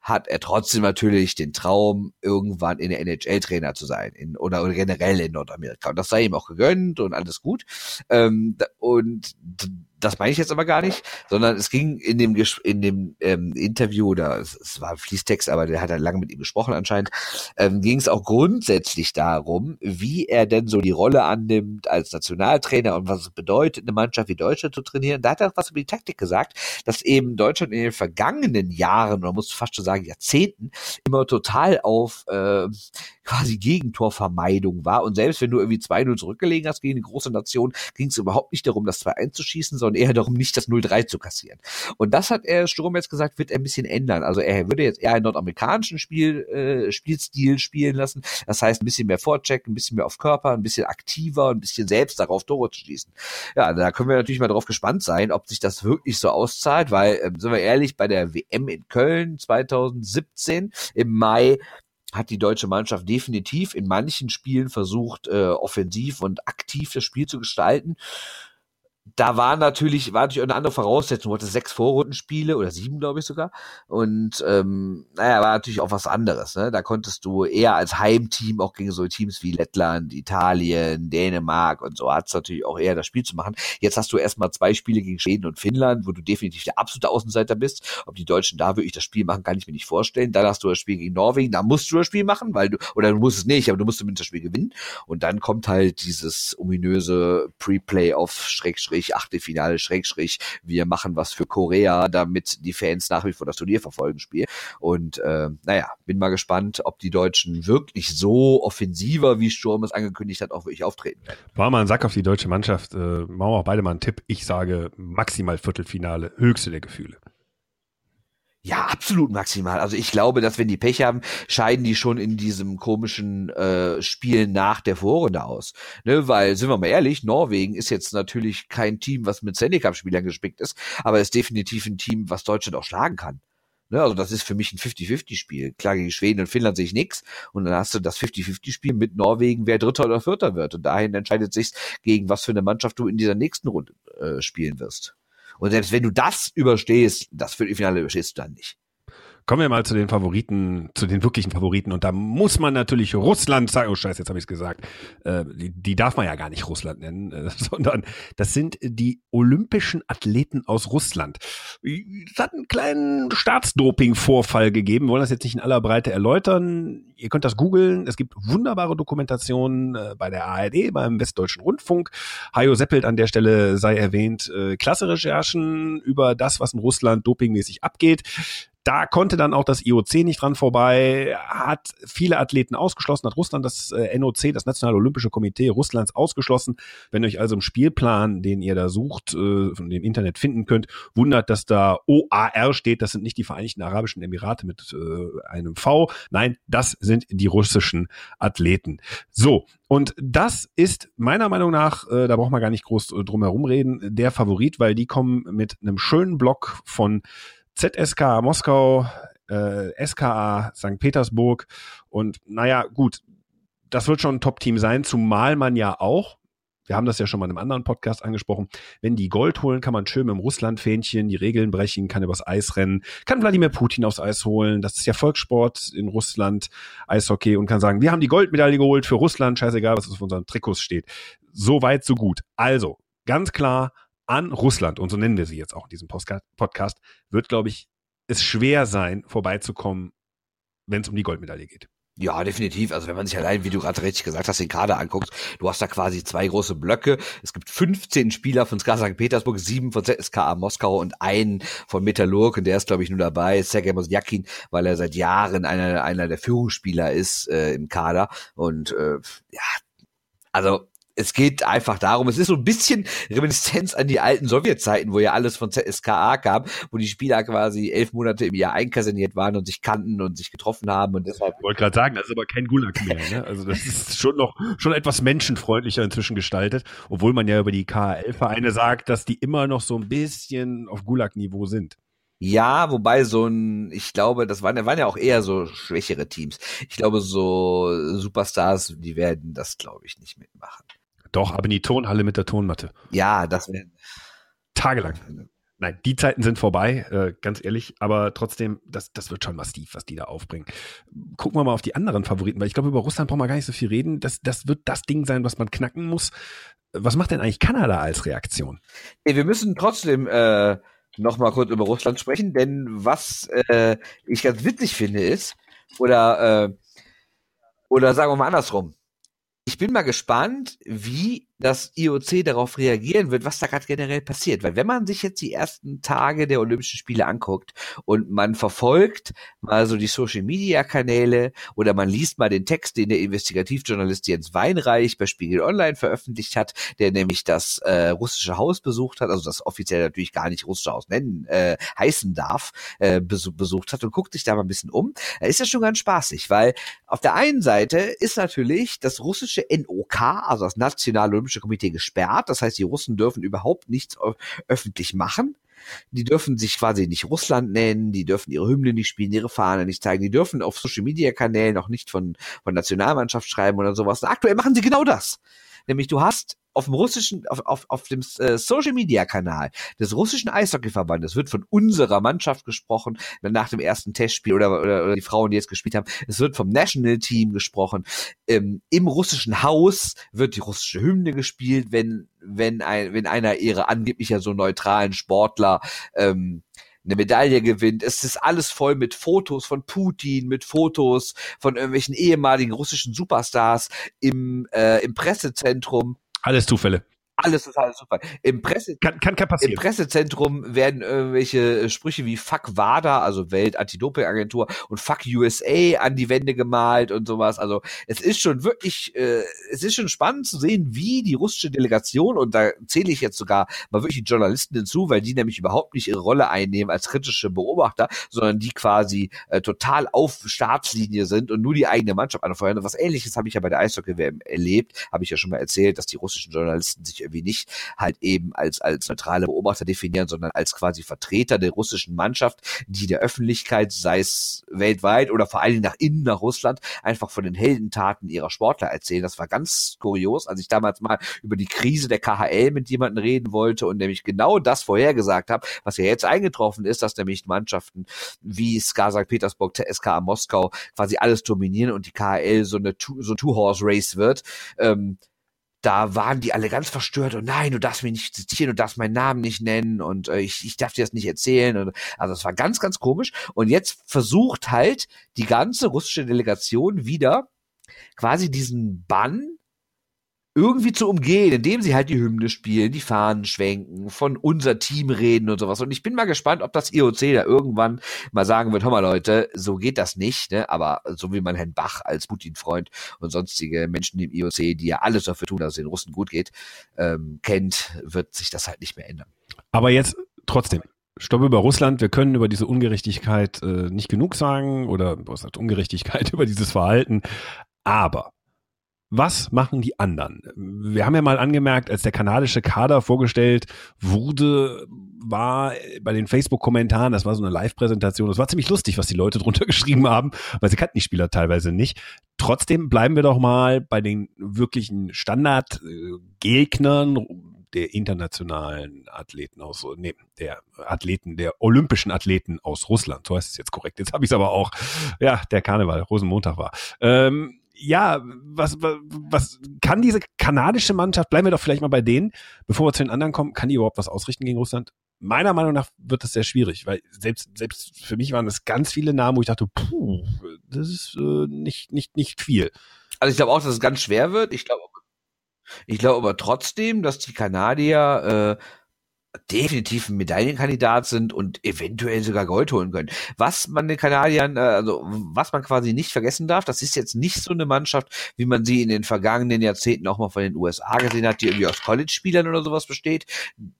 hat er trotzdem natürlich den Traum, irgendwann in der N H L Trainer zu sein in, oder generell in Nordamerika. Und das sei ihm auch gegönnt und alles gut. Ähm, und d- das meine ich jetzt aber gar nicht, sondern es ging in dem Ges- in dem ähm, Interview, oder es, es war ein Fließtext, aber der hat ja lange mit ihm gesprochen anscheinend, ähm, ging es auch grundsätzlich darum, wie er denn so die Rolle annimmt als Nationaltrainer und was es bedeutet, eine Mannschaft wie Deutschland zu trainieren. Da hat er was über die Taktik gesagt, dass eben Deutschland in den vergangenen Jahren, man muss fast schon sagen Jahrzehnten, immer total auf äh, quasi Gegentorvermeidung war. Und selbst wenn du irgendwie zwei null zurückgelegen hast gegen eine große Nation, ging es überhaupt nicht darum, das zwei eins zu schießen, sondern eher darum, nicht das null drei zu kassieren. Und das hat er, Sturm jetzt gesagt, wird er ein bisschen ändern. Also er würde jetzt eher einen nordamerikanischen Spiel, äh, Spielstil spielen lassen. Das heißt, ein bisschen mehr Vorcheck, ein bisschen mehr auf Körper, ein bisschen aktiver, ein bisschen selbst darauf Tore zu schießen. Ja, da können wir natürlich mal drauf gespannt sein, ob sich das wirklich so auszahlt, weil, äh, sind wir ehrlich, bei der W M in Köln zwanzig siebzehn im Mai hat die deutsche Mannschaft definitiv in manchen Spielen versucht, äh, offensiv und aktiv das Spiel zu gestalten. Da war natürlich, war natürlich auch eine andere Voraussetzung. Du hattest sechs Vorrundenspiele oder sieben, glaube ich sogar. Und ähm, naja, war natürlich auch was anderes. Ne? Da konntest du eher als Heimteam auch gegen so Teams wie Lettland, Italien, Dänemark und so hat's natürlich auch eher das Spiel zu machen. Jetzt hast du erstmal zwei Spiele gegen Schweden und Finnland, wo du definitiv der absolute Außenseiter bist. Ob die Deutschen da wirklich das Spiel machen, kann ich mir nicht vorstellen. Dann hast du das Spiel gegen Norwegen, da musst du das Spiel machen, weil du, oder du musst es nicht, aber du musst zumindest das Spiel gewinnen. Und dann kommt halt dieses ominöse Pre-Playoff Schrägstrich Achtelfinale, Schrägstrich, wir machen was für Korea, damit die Fans nach wie vor das Turnier verfolgen, Spiel. Und äh, naja, bin mal gespannt, ob die Deutschen wirklich so offensiver, wie Sturm es angekündigt hat, auch wirklich auftreten werden. War mal ein Sack auf die deutsche Mannschaft. Äh, machen wir auch beide mal einen Tipp. Ich sage maximal Viertelfinale, höchste der Gefühle. Ja, absolut maximal. Also ich glaube, dass wenn die Pech haben, scheiden die schon in diesem komischen äh, Spiel nach der Vorrunde aus. Ne? Weil, sind wir mal ehrlich, Norwegen ist jetzt natürlich kein Team, was mit Stanley Cup-Spielern gespickt ist, aber ist definitiv ein Team, was Deutschland auch schlagen kann. Ne? Also das ist für mich ein fünfzig fünfzig Spiel. Klar, gegen Schweden und Finnland sehe ich nichts. Und dann hast du das fünfzig fünfzig Spiel mit Norwegen, wer Dritter oder Vierter wird. Und dahin entscheidet sich, gegen was für eine Mannschaft du in dieser nächsten Runde äh, spielen wirst. Und selbst wenn du das überstehst, das Viertelfinale überstehst du dann nicht. Kommen wir mal zu den Favoriten, zu den wirklichen Favoriten. Und da muss man natürlich Russland sagen. Oh Scheiße, jetzt habe ich es gesagt. Äh, die, die darf man ja gar nicht Russland nennen, äh, sondern das sind die olympischen Athleten aus Russland. Es hat einen kleinen Staatsdoping-Vorfall gegeben. Wir wollen das jetzt nicht in aller Breite erläutern. Ihr könnt das googeln. Es gibt wunderbare Dokumentationen äh, bei der A R D, beim Westdeutschen Rundfunk. Hajo Seppelt an der Stelle sei erwähnt. Äh, klasse Recherchen über das, was in Russland dopingmäßig abgeht. Da konnte dann auch das I O C nicht dran vorbei, hat viele Athleten ausgeschlossen, hat Russland das äh, N O C, das Nationale Olympische Komitee Russlands ausgeschlossen. Wenn ihr euch also im Spielplan, den ihr da sucht, äh, von dem Internet finden könnt, wundert, dass da O A R steht. Das sind nicht die Vereinigten Arabischen Emirate mit äh, einem V. Nein, das sind die russischen Athleten. So, und das ist meiner Meinung nach, äh, da braucht man gar nicht groß drum herum reden, der Favorit, weil die kommen mit einem schönen Block von Z S K Moskau, äh, S K A Sankt Petersburg. Und naja, gut, das wird schon ein Top-Team sein, zumal man ja auch, wir haben das ja schon mal in einem anderen Podcast angesprochen, wenn die Gold holen, kann man schön mit dem Russland-Fähnchen die Regeln brechen, kann übers Eis rennen, kann Wladimir Putin aufs Eis holen, das ist ja Volkssport in Russland, Eishockey, und kann sagen, wir haben die Goldmedaille geholt für Russland, scheißegal, was auf unseren Trikots steht. So weit, so gut. Also, ganz klar an Russland, und so nennen wir sie jetzt auch in diesem Podcast, wird, glaube ich, es schwer sein, vorbeizukommen, wenn es um die Goldmedaille geht. Ja, definitiv. Also wenn man sich allein, wie du gerade richtig gesagt hast, den Kader anguckst, du hast da quasi zwei große Blöcke. Es gibt fünfzehn Spieler von S K A Sankt Petersburg, sieben von S K A Moskau und einen von Metallurg. Und der ist, glaube ich, nur dabei, Sergei Mosjakin, weil er seit Jahren einer einer der Führungsspieler ist äh, im Kader. Und äh, ja, also... Es geht einfach darum, es ist so ein bisschen Reminiszenz an die alten Sowjetzeiten, wo ja alles von Z S K A kam, wo die Spieler quasi elf Monate im Jahr einkaserniert waren und sich kannten und sich getroffen haben. Und deshalb, ich wollte gerade sagen, das ist aber kein Gulag mehr. Ne? Also das ist schon noch schon etwas menschenfreundlicher inzwischen gestaltet, obwohl man ja über die K H L-Vereine sagt, dass die immer noch so ein bisschen auf Gulag-Niveau sind. Ja, wobei so ein, ich glaube, das waren, waren ja auch eher so schwächere Teams. Ich glaube, so Superstars, die werden das, glaube ich, nicht mitmachen. Doch, aber in die Tonhalle mit der Tonmatte. Ja, das wäre... Tagelang. Nein, die Zeiten sind vorbei, äh, ganz ehrlich. Aber trotzdem, das, das wird schon massiv, was die da aufbringen. Gucken wir mal auf die anderen Favoriten, weil ich glaube, über Russland brauchen wir gar nicht so viel reden. Das, das wird das Ding sein, was man knacken muss. Was macht denn eigentlich Kanada als Reaktion? Ey, wir müssen trotzdem... Äh noch mal kurz über Russland sprechen, denn was äh, ich ganz witzig finde ist, oder, äh, oder sagen wir mal andersrum, ich bin mal gespannt, wie das I O C darauf reagieren wird, was da gerade generell passiert. Weil wenn man sich jetzt die ersten Tage der Olympischen Spiele anguckt und man verfolgt mal so die Social-Media-Kanäle oder man liest mal den Text, den der Investigativjournalist Jens Weinreich bei Spiegel Online veröffentlicht hat, der nämlich das äh, russische Haus besucht hat, also das offiziell natürlich gar nicht russische Haus nennen, äh, heißen darf, äh, besucht hat und guckt sich da mal ein bisschen um, da ist das schon ganz spaßig, weil auf der einen Seite ist natürlich das russische N O K, also das Nationale Olympische Komitee, gesperrt. Das heißt, die Russen dürfen überhaupt nichts öffentlich machen. Die dürfen sich quasi nicht Russland nennen, die dürfen ihre Hymne nicht spielen, ihre Fahne nicht zeigen, die dürfen auf Social-Media-Kanälen auch nicht von, von Nationalmannschaft schreiben oder sowas. Und aktuell machen sie genau das. Nämlich du hast auf dem russischen, auf, auf, auf dem äh, Social-Media-Kanal des russischen Eishockeyverbandes wird von unserer Mannschaft gesprochen, nach dem ersten Testspiel oder, oder, oder die Frauen, die jetzt gespielt haben. Es wird vom National-Team gesprochen. Ähm, Im russischen Haus wird die russische Hymne gespielt, wenn, wenn, ein, wenn einer ihrer angeblich ja so neutralen Sportler ähm, eine Medaille gewinnt. Es ist alles voll mit Fotos von Putin, mit Fotos von irgendwelchen ehemaligen russischen Superstars im, äh, im Pressezentrum. Alles Zufälle. Alles total super. Im, Presse- kann, kann, kann Im Pressezentrum werden irgendwelche Sprüche wie Fuck WADA, also Welt-Anti-Doping-Agentur, und Fuck U S A an die Wände gemalt und sowas. Also es ist schon wirklich, äh, es ist schon spannend zu sehen, wie die russische Delegation, und da zähle ich jetzt sogar mal wirklich die Journalisten hinzu, weil die nämlich überhaupt nicht ihre Rolle einnehmen als kritische Beobachter, sondern die quasi äh, total auf Startlinie sind und nur die eigene Mannschaft anfeuern. Und was Ähnliches habe ich ja bei der Eishockey-W M erlebt, habe ich ja schon mal erzählt, dass die russischen Journalisten sich irgendwie nicht halt eben als als neutrale Beobachter definieren, sondern als quasi Vertreter der russischen Mannschaft, die der Öffentlichkeit, sei es weltweit oder vor allen Dingen nach innen, nach Russland, einfach von den Heldentaten ihrer Sportler erzählen. Das war ganz kurios, als ich damals mal über die Krise der K H L mit jemandem reden wollte und nämlich genau das vorhergesagt habe, was ja jetzt eingetroffen ist, dass nämlich Mannschaften wie S K A Sankt Petersburg, S K A Moskau quasi alles dominieren und die K H L so eine Two, so ein Two-Horse-Race wird. Ähm, Da waren die alle ganz verstört und nein, du darfst mich nicht zitieren, du darfst meinen Namen nicht nennen und äh, ich, ich darf dir das nicht erzählen. Und, also es war ganz, ganz komisch. Und jetzt versucht halt die ganze russische Delegation wieder quasi diesen Bann irgendwie zu umgehen, indem sie halt die Hymne spielen, die Fahnen schwenken, von unser Team reden und sowas. Und ich bin mal gespannt, ob das I O C da irgendwann mal sagen wird, hör mal Leute, so geht das nicht, ne? Aber so wie man Herrn Bach als Putin-Freund und sonstige Menschen im I O C, die ja alles dafür tun, dass es den Russen gut geht, ähm, kennt, wird sich das halt nicht mehr ändern. Aber jetzt trotzdem. Stopp über Russland, wir können über diese Ungerechtigkeit äh, nicht genug sagen oder was heißt Ungerechtigkeit, über dieses Verhalten, aber Was machen die anderen? Wir haben ja mal angemerkt, als der kanadische Kader vorgestellt wurde, war bei den Facebook-Kommentaren, das war so eine Live-Präsentation, das war ziemlich lustig, was die Leute drunter geschrieben haben, weil sie kannten die Spieler teilweise nicht. Trotzdem bleiben wir doch mal bei den wirklichen Standardgegnern der internationalen Athleten aus, nee, der Athleten, der olympischen Athleten aus Russland. So heißt es jetzt korrekt. Jetzt habe ich es aber auch. Ja, der Karneval, Rosenmontag war. Ähm, Ja, was, was, was kann diese kanadische Mannschaft, bleiben wir doch vielleicht mal bei denen, bevor wir zu den anderen kommen, kann die überhaupt was ausrichten gegen Russland? Meiner Meinung nach wird das sehr schwierig, weil selbst, selbst für mich waren es ganz viele Namen, wo ich dachte, puh, das ist äh, nicht, nicht, nicht viel. Also ich glaube auch, dass es ganz schwer wird. Ich glaube ich glaube aber trotzdem, dass die Kanadier äh, definitiv ein Medaillenkandidat sind und eventuell sogar Gold holen können. Was man den Kanadiern, also was man quasi nicht vergessen darf, das ist jetzt nicht so eine Mannschaft, wie man sie in den vergangenen Jahrzehnten auch mal von den U S A gesehen hat, die irgendwie aus College-Spielern oder sowas besteht.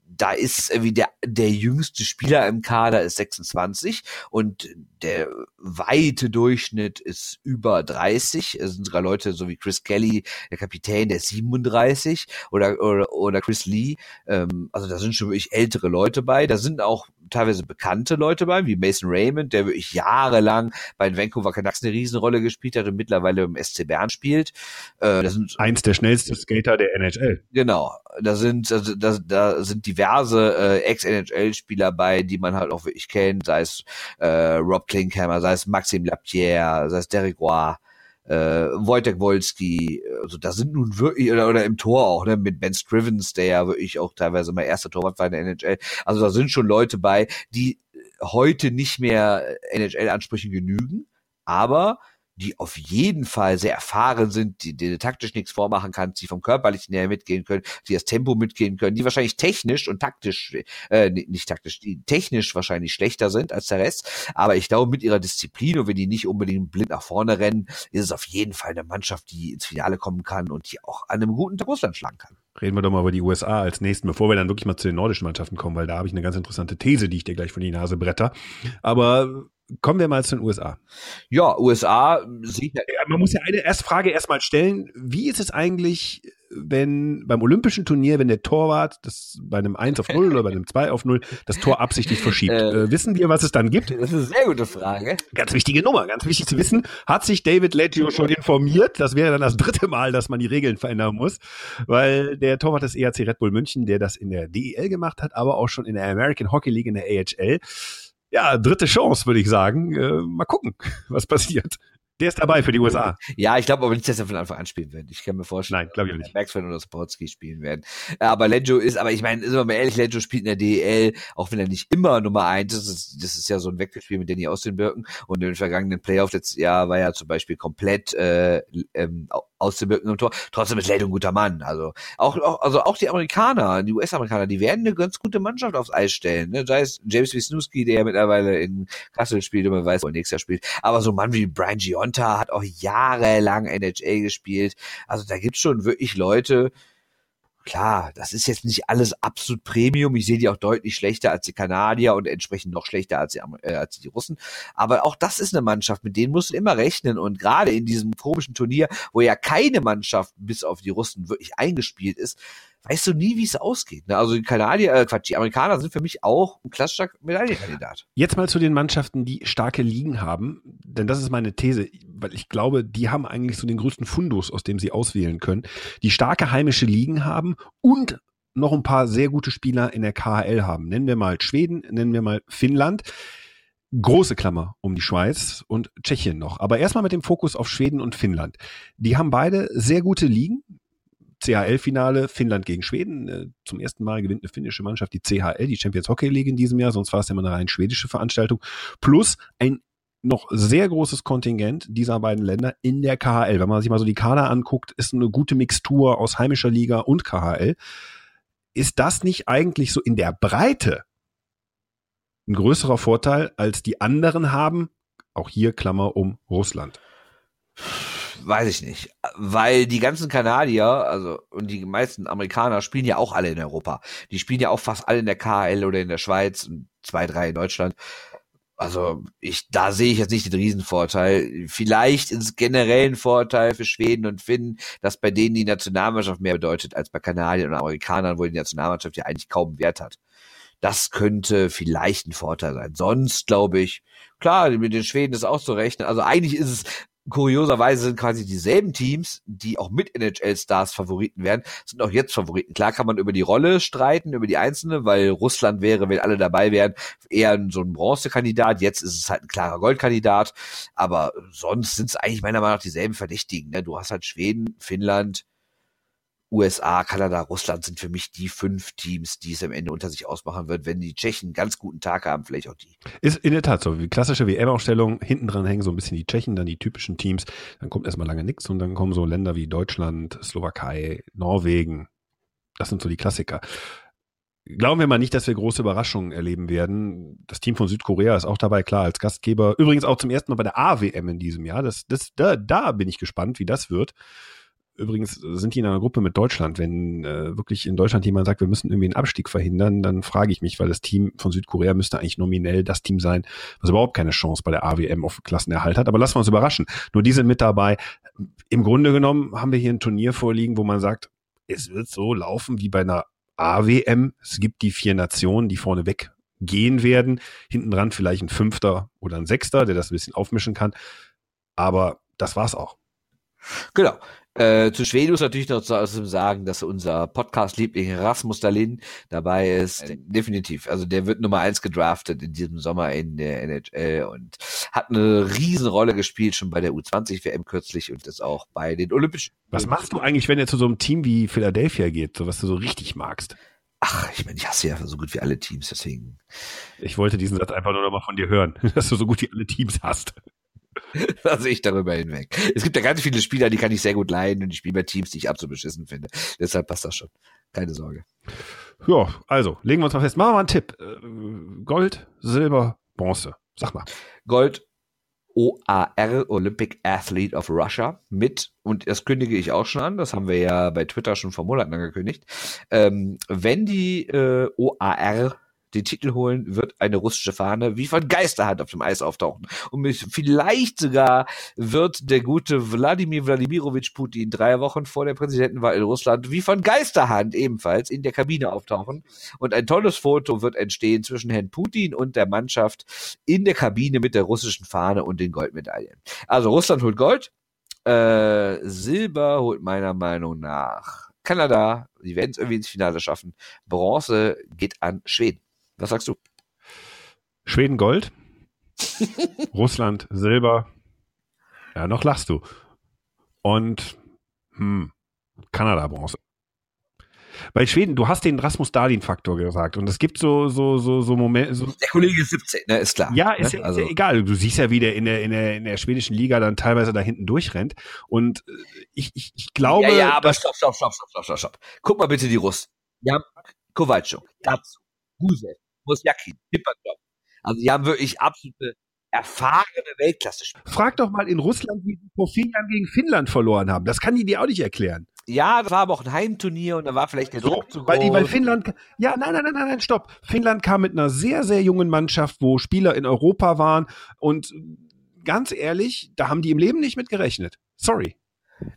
Da ist irgendwie der, der jüngste Spieler im Kader ist sechsundzwanzig und der weite Durchschnitt ist über dreißig. Es sind sogar Leute so wie Chris Kelly, der Kapitän, der ist siebenunddreißig oder, oder, oder Chris Lee. Ähm, also da sind schon wirklich ältere Leute bei. Da sind auch teilweise bekannte Leute bei, wie Mason Raymond, der wirklich jahrelang bei den Vancouver Canucks eine Riesenrolle gespielt hat und mittlerweile im S C Bern spielt. Äh, das sind eins der schnellsten Skater der N H L. Genau. Da sind, also, da, da sind diverse äh, Ex-N H L-Spieler bei, die man halt auch wirklich kennt, sei es äh, Rob Klinkhammer, sei es Maxim Lapierre, sei es Derek Roy, äh, Wojtek Wolski, also da sind nun wirklich, oder, oder im Tor auch, ne, mit Ben Scrivens, der ja wirklich auch teilweise mein erster Torwart war in der N H L, also da sind schon Leute bei, die heute nicht mehr N H L-Ansprüchen genügen, aber die auf jeden Fall sehr erfahren sind, die denen taktisch nichts vormachen kann, die vom Körperlichen her mitgehen können, die das Tempo mitgehen können, die wahrscheinlich technisch und taktisch, äh, nicht taktisch, die technisch wahrscheinlich schlechter sind als der Rest, aber ich glaube, mit ihrer Disziplin und wenn die nicht unbedingt blind nach vorne rennen, ist es auf jeden Fall eine Mannschaft, die ins Finale kommen kann und die auch an einem guten Tag Russland schlagen kann. Reden wir doch mal über die U S A als nächsten, bevor wir dann wirklich mal zu den nordischen Mannschaften kommen, weil da habe ich eine ganz interessante These, die ich dir gleich von die Nase bretter, aber kommen wir mal zu den U S A. Ja, U S A. Man muss ja eine Erstfrage erstmal stellen. Wie ist es eigentlich, wenn beim Olympischen Turnier, wenn der Torwart das bei einem eins auf null oder bei einem zwei auf null das Tor absichtlich verschiebt? Äh, wissen wir, was es dann gibt? Das ist eine sehr gute Frage. Ganz wichtige Nummer, ganz wichtig zu wissen. Hat sich David Leggio schon informiert? Das wäre dann das dritte Mal, dass man die Regeln verändern muss, weil der Torwart des E H C Red Bull München, der das in der D E L gemacht hat, aber auch schon in der American Hockey League in der A H L, ja, dritte Chance, würde ich sagen. Äh, mal gucken, was passiert. Der ist dabei für die U S A. Ja, ich glaube aber nicht, dass er von Anfang an spielen wird. Ich kann mir vorstellen, dass Maxwell oder Sportsky spielen werden. Aber Leggio ist, aber ich meine, sind wir mal ehrlich, Leggio spielt in der D E L, auch wenn er nicht immer Nummer eins ist. Das, das ist ja so ein Wechselspiel mit Danny aus den Birken. Und im vergangenen Playoff letztes Jahr war ja zum Beispiel komplett äh, ähm, aus den Birken im Tor. Trotzdem ist Leggio ein guter Mann. Also auch, auch, also auch die Amerikaner, die U S-Amerikaner, die werden eine ganz gute Mannschaft aufs Eis stellen. Ne? Da ist James Wisniewski, der ja mittlerweile in Kassel spielt und man weiß, wo er nächstes Jahr spielt. Aber so ein Mann wie Brian Gionta hat auch jahrelang N H L gespielt. Also da gibt's schon wirklich Leute. Klar, das ist jetzt nicht alles absolut Premium. Ich sehe die auch deutlich schlechter als die Kanadier und entsprechend noch schlechter als die, äh, als die Russen. Aber auch das ist eine Mannschaft, mit denen musst du immer rechnen. Und gerade in diesem komischen Turnier, wo ja keine Mannschaft bis auf die Russen wirklich eingespielt ist, weißt du nie, wie es ausgeht. Ne? Also die Kanadier, äh, Quatsch, die Amerikaner sind für mich auch ein klassischer Medaillenkandidat. Jetzt mal zu den Mannschaften, die starke Ligen haben, denn das ist meine These, weil ich glaube, die haben eigentlich so den größten Fundus, aus dem sie auswählen können, die starke heimische Ligen haben und noch ein paar sehr gute Spieler in der K H L haben. Nennen wir mal Schweden, nennen wir mal Finnland. Große Klammer um die Schweiz und Tschechien noch. Aber erstmal mit dem Fokus auf Schweden und Finnland. Die haben beide sehr gute Ligen. C H L-Finale, Finnland gegen Schweden. Zum ersten Mal gewinnt eine finnische Mannschaft die C H L, die Champions Hockey League in diesem Jahr, sonst war es ja immer eine rein schwedische Veranstaltung. Plus ein noch sehr großes Kontingent dieser beiden Länder in der K H L. Wenn man sich mal so die Kader anguckt, ist eine gute Mixtur aus heimischer Liga und K H L. Ist das nicht eigentlich so in der Breite ein größerer Vorteil, als die anderen haben? Auch hier Klammer um Russland. Weiß ich nicht, weil die ganzen Kanadier, also und die meisten Amerikaner spielen ja auch alle in Europa. Die spielen ja auch fast alle in der K H L oder in der Schweiz und zwei, drei in Deutschland. Also ich, da sehe ich jetzt nicht den Riesenvorteil. Vielleicht ins generellen Vorteil für Schweden und Finnen, dass bei denen die Nationalmannschaft mehr bedeutet als bei Kanadiern und Amerikanern, wo die Nationalmannschaft ja eigentlich kaum Wert hat. Das könnte vielleicht ein Vorteil sein. Sonst glaube ich, klar, mit den Schweden ist auch zu rechnen. Also eigentlich ist es, kurioserweise sind quasi dieselben Teams, die auch mit N H L-Stars Favoriten wären, sind auch jetzt Favoriten. Klar kann man über die Rolle streiten, über die einzelne, weil Russland wäre, wenn alle dabei wären, eher so ein Bronzekandidat. Jetzt ist es halt ein klarer Goldkandidat. Aber sonst sind es eigentlich meiner Meinung nach dieselben Verdächtigen. Ne? Du hast halt Schweden, Finnland, U S A, Kanada, Russland sind für mich die fünf Teams, die es am Ende unter sich ausmachen wird. Wenn die Tschechen einen ganz guten Tag haben, vielleicht auch die. Ist in der Tat so. Die klassische W M-Aufstellung, hinten dran hängen so ein bisschen die Tschechen, dann die typischen Teams. Dann kommt erstmal lange nichts und dann kommen so Länder wie Deutschland, Slowakei, Norwegen. Das sind so die Klassiker. Glauben wir mal nicht, dass wir große Überraschungen erleben werden. Das Team von Südkorea ist auch dabei, klar, als Gastgeber. Übrigens auch zum ersten Mal bei der A W M in diesem Jahr. Das, das, da, da bin ich gespannt, wie das wird. Übrigens sind die in einer Gruppe mit Deutschland. Wenn äh, wirklich in Deutschland jemand sagt, wir müssen irgendwie einen Abstieg verhindern, dann frage ich mich, weil das Team von Südkorea müsste eigentlich nominell das Team sein, was überhaupt keine Chance bei der A W M auf Klassenerhalt hat. Aber lassen wir uns überraschen. Nur die sind mit dabei. Im Grunde genommen haben wir hier ein Turnier vorliegen, wo man sagt, es wird so laufen wie bei einer A W M. Es gibt die vier Nationen, die vorne weg gehen werden. Hinten dran vielleicht ein Fünfter oder ein Sechster, der das ein bisschen aufmischen kann. Aber das war's auch. Genau. Äh, zu Schweden muss natürlich noch zu sagen, dass unser Podcast-Liebling Rasmus Dahlin dabei ist. Definitiv. Also der wird Nummer eins gedraftet in diesem Sommer in der N H L und hat eine Riesenrolle gespielt, schon bei der U zwanzig W M kürzlich und ist auch bei den Olympischen. Was machst du eigentlich, wenn er zu so einem Team wie Philadelphia geht, so was du so richtig magst? Ach, ich meine, ich hasse ja so gut wie alle Teams, deswegen. Ich wollte diesen Satz einfach nur noch mal von dir hören, dass du so gut wie alle Teams hast. Da sehe ich darüber hinweg. Es gibt ja ganz viele Spieler, die kann ich sehr gut leiden und ich spiele bei Teams, die ich absolut beschissen finde. Deshalb passt das schon. Keine Sorge. Ja, also, legen wir uns mal fest. Machen wir mal einen Tipp. Gold, Silber, Bronze. Sag mal. Gold, O A R, Olympic Athlete of Russia, mit, und das kündige ich auch schon an, das haben wir ja bei Twitter schon vor Monaten angekündigt, ähm, wenn die äh, O A R den Titel holen, wird eine russische Fahne wie von Geisterhand auf dem Eis auftauchen. Und vielleicht sogar wird der gute Wladimir Wladimirovich Putin drei Wochen vor der Präsidentenwahl in Russland wie von Geisterhand ebenfalls in der Kabine auftauchen. Und ein tolles Foto wird entstehen zwischen Herrn Putin und der Mannschaft in der Kabine mit der russischen Fahne und den Goldmedaillen. Also Russland holt Gold, äh, Silber holt meiner Meinung nach Kanada. Die werden es irgendwie ins Finale schaffen. Bronze geht an Schweden. Was sagst du? Schweden Gold, Russland Silber, ja, noch lachst du. Und hm, Kanada Bronze. Bei Schweden, du hast den Rasmus Dahlin-Faktor gesagt und es gibt so, so, so, so Momente. So der Kollege ist siebzehn, ne, ist klar. Ja, ist, ne? Ja, also ist ja egal. Du siehst ja, wie der in der, in der in der schwedischen Liga dann teilweise da hinten durchrennt. Und ich, ich, ich glaube. Ja, ja, aber stopp, stopp, stopp, stopp, stopp, stopp. Guck mal bitte die Russen. Ja, Kovalchuk, dazu. Gusev, Mosjakin, Pipperdorf. Also die haben wirklich absolute erfahrene Weltklasse-Spieler. Frag doch mal in Russland, wie sie vor vier Jahren gegen Finnland verloren haben. Das kann die dir auch nicht erklären. Ja, das war aber auch ein Heimturnier und da war vielleicht der so, Druck zu groß. Weil die bei Finnland, ja, nein, nein, nein, nein, stopp. Finnland kam mit einer sehr, sehr jungen Mannschaft, wo Spieler in Europa waren und ganz ehrlich, da haben die im Leben nicht mit gerechnet. Sorry.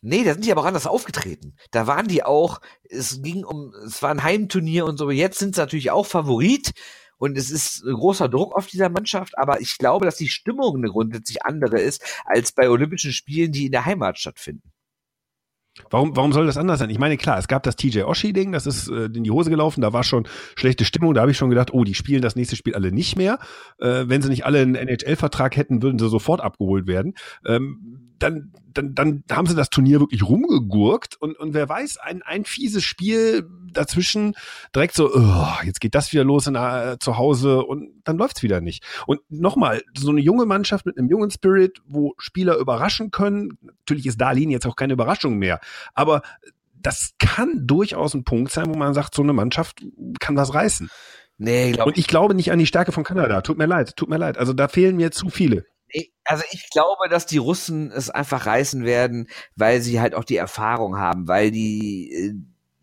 Nee, da sind die aber auch anders aufgetreten. Da waren die auch, es ging um, es war ein Heimturnier und so, jetzt sind sie natürlich auch Favorit und es ist ein großer Druck auf dieser Mannschaft, aber ich glaube, dass die Stimmung eine grundsätzlich andere ist, als bei Olympischen Spielen, die in der Heimat stattfinden. Warum, warum soll das anders sein? Ich meine, klar, es gab das T J Oshie-Ding, das ist äh, in die Hose gelaufen, da war schon schlechte Stimmung, da habe ich schon gedacht, oh, die spielen das nächste Spiel alle nicht mehr. Äh, wenn sie nicht alle einen N H L-Vertrag hätten, würden sie sofort abgeholt werden. Ähm, dann, dann, dann haben sie das Turnier wirklich rumgegurkt und, und wer weiß, ein, ein fieses Spiel dazwischen, direkt so, oh, jetzt geht das wieder los in, äh, zu Hause und dann läuft's wieder nicht. Und nochmal, so eine junge Mannschaft mit einem jungen Spirit, wo Spieler überraschen können, natürlich ist Dahlin jetzt auch keine Überraschung mehr, aber das kann durchaus ein Punkt sein, wo man sagt, so eine Mannschaft kann was reißen. Nee, glaub und ich glaube nicht an die Stärke von Kanada. Tut mir leid, tut mir leid. Also da fehlen mir zu viele. Nee, also ich glaube, dass die Russen es einfach reißen werden, weil sie halt auch die Erfahrung haben, weil die,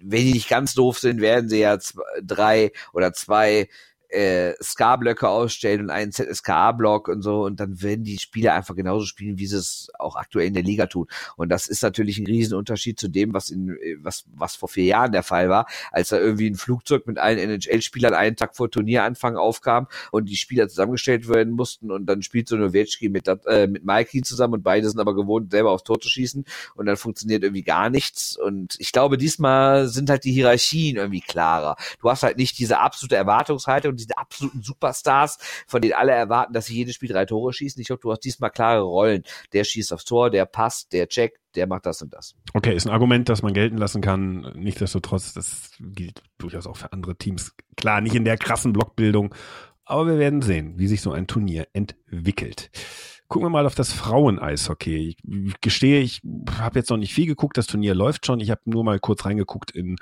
wenn die nicht ganz doof sind, werden sie ja zwei, drei oder zwei äh, Ska-Blöcke aufstellen und einen Z S K A-Block und so, und dann werden die Spieler einfach genauso spielen, wie sie es auch aktuell in der Liga tun. Und das ist natürlich ein Riesenunterschied zu dem, was in was was vor vier Jahren der Fall war, als da irgendwie ein Flugzeug mit allen N H L-Spielern einen Tag vor Turnieranfang aufkam und die Spieler zusammengestellt werden mussten, und dann spielt so Nowitzki mit äh, mit Maiki zusammen, und beide sind aber gewohnt, selber aufs Tor zu schießen, und dann funktioniert irgendwie gar nichts. Und ich glaube, diesmal sind halt die Hierarchien irgendwie klarer. Du hast halt nicht diese absolute Erwartungshaltung, diese absoluten Superstars, von denen alle erwarten, dass sie jedes Spiel drei Tore schießen. Ich hoffe, du hast diesmal klare Rollen. Der schießt aufs Tor, der passt, der checkt, der macht das und das. Okay, ist ein Argument, das man gelten lassen kann. Nichtsdestotrotz, das gilt durchaus auch für andere Teams. Klar, nicht in der krassen Blockbildung, aber wir werden sehen, wie sich so ein Turnier entwickelt. Gucken wir mal auf das Frauen-Eishockey. Ich gestehe, ich habe jetzt noch nicht viel geguckt. Das Turnier läuft schon. Ich habe nur mal kurz reingeguckt in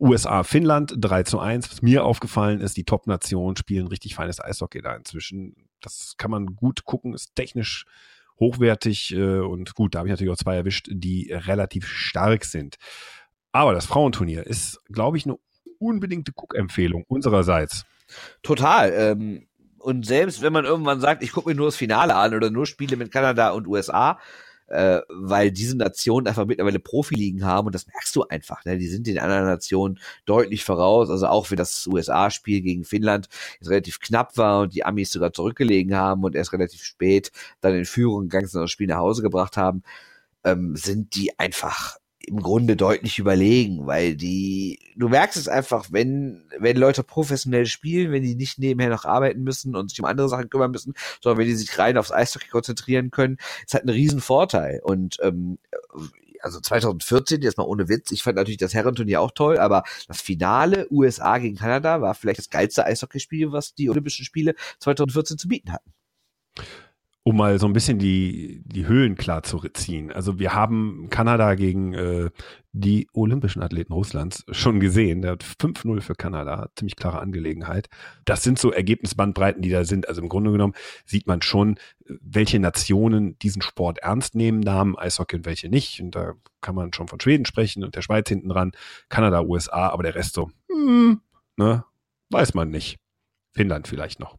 U S A, Finnland, drei zu eins. Was mir aufgefallen ist, die Top-Nationen spielen richtig feines Eishockey da inzwischen. Das kann man gut gucken, ist technisch hochwertig äh, und gut. Da habe ich natürlich auch zwei erwischt, die relativ stark sind. Aber das Frauenturnier ist, glaube ich, eine unbedingte Guckempfehlung unsererseits. Total. Ähm, und selbst wenn man irgendwann sagt, ich gucke mir nur das Finale an oder nur Spiele mit Kanada und U S A, Äh, weil diese Nationen einfach mittlerweile Profiligen haben, und das merkst du einfach, ne? Die sind den anderen Nationen deutlich voraus, also auch wenn das U S A-Spiel gegen Finnland jetzt relativ knapp war und die Amis sogar zurückgelegen haben und erst relativ spät dann in Führung gegangen sind und das Spiel nach Hause gebracht haben, ähm, sind die einfach im Grunde deutlich überlegen, weil die, du merkst es einfach, wenn wenn Leute professionell spielen, wenn die nicht nebenher noch arbeiten müssen und sich um andere Sachen kümmern müssen, sondern wenn die sich rein aufs Eishockey konzentrieren können, ist halt ein Riesenvorteil. Und ähm, also zwanzig vierzehn, jetzt mal ohne Witz, ich fand natürlich das Herrenturnier auch toll, aber das Finale U S A gegen Kanada war vielleicht das geilste Eishockeyspiel, was die Olympischen Spiele zwanzig vierzehn zu bieten hatten. Um mal so ein bisschen die, die Höhen klar zu ziehen. Also wir haben Kanada gegen äh, die olympischen Athleten Russlands schon gesehen. Der hat fünf null für Kanada, ziemlich klare Angelegenheit. Das sind so Ergebnisbandbreiten, die da sind. Also im Grunde genommen sieht man schon, welche Nationen diesen Sport ernst nehmen, Namen Eishockey und welche nicht. Und da kann man schon von Schweden sprechen und der Schweiz hinten dran, Kanada, U S A, aber der Rest so, hm, ne, weiß man nicht. Finnland vielleicht noch.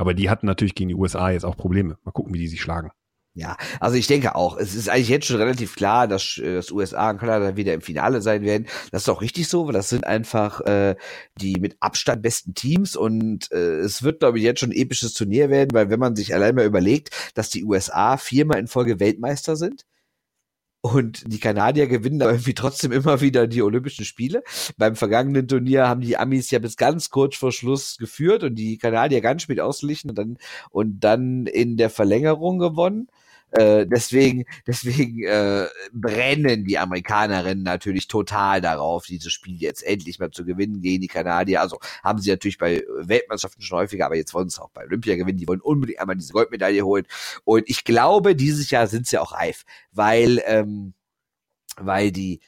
Aber die hatten natürlich gegen die U S A jetzt auch Probleme. Mal gucken, wie die sich schlagen. Ja, also ich denke auch, es ist eigentlich jetzt schon relativ klar, dass, dass U S A und Kanada wieder im Finale sein werden. Das ist auch richtig so, weil das sind einfach äh, die mit Abstand besten Teams, und äh, es wird, glaube ich, jetzt schon ein episches Turnier werden, weil wenn man sich allein mal überlegt, dass die U S A viermal in Folge Weltmeister sind, und die Kanadier gewinnen aber irgendwie trotzdem immer wieder die Olympischen Spiele. Beim vergangenen Turnier haben die Amis ja bis ganz kurz vor Schluss geführt und die Kanadier ganz spät ausgeglichen und dann und dann in der Verlängerung gewonnen. Äh, deswegen deswegen äh, brennen die Amerikanerinnen natürlich total darauf, dieses Spiel jetzt endlich mal zu gewinnen gegen die Kanadier. Also haben sie natürlich bei Weltmeisterschaften schon häufiger, aber jetzt wollen sie auch bei Olympia gewinnen. Die wollen unbedingt einmal diese Goldmedaille holen. Und ich glaube, dieses Jahr sind sie auch reif, weil ähm, weil die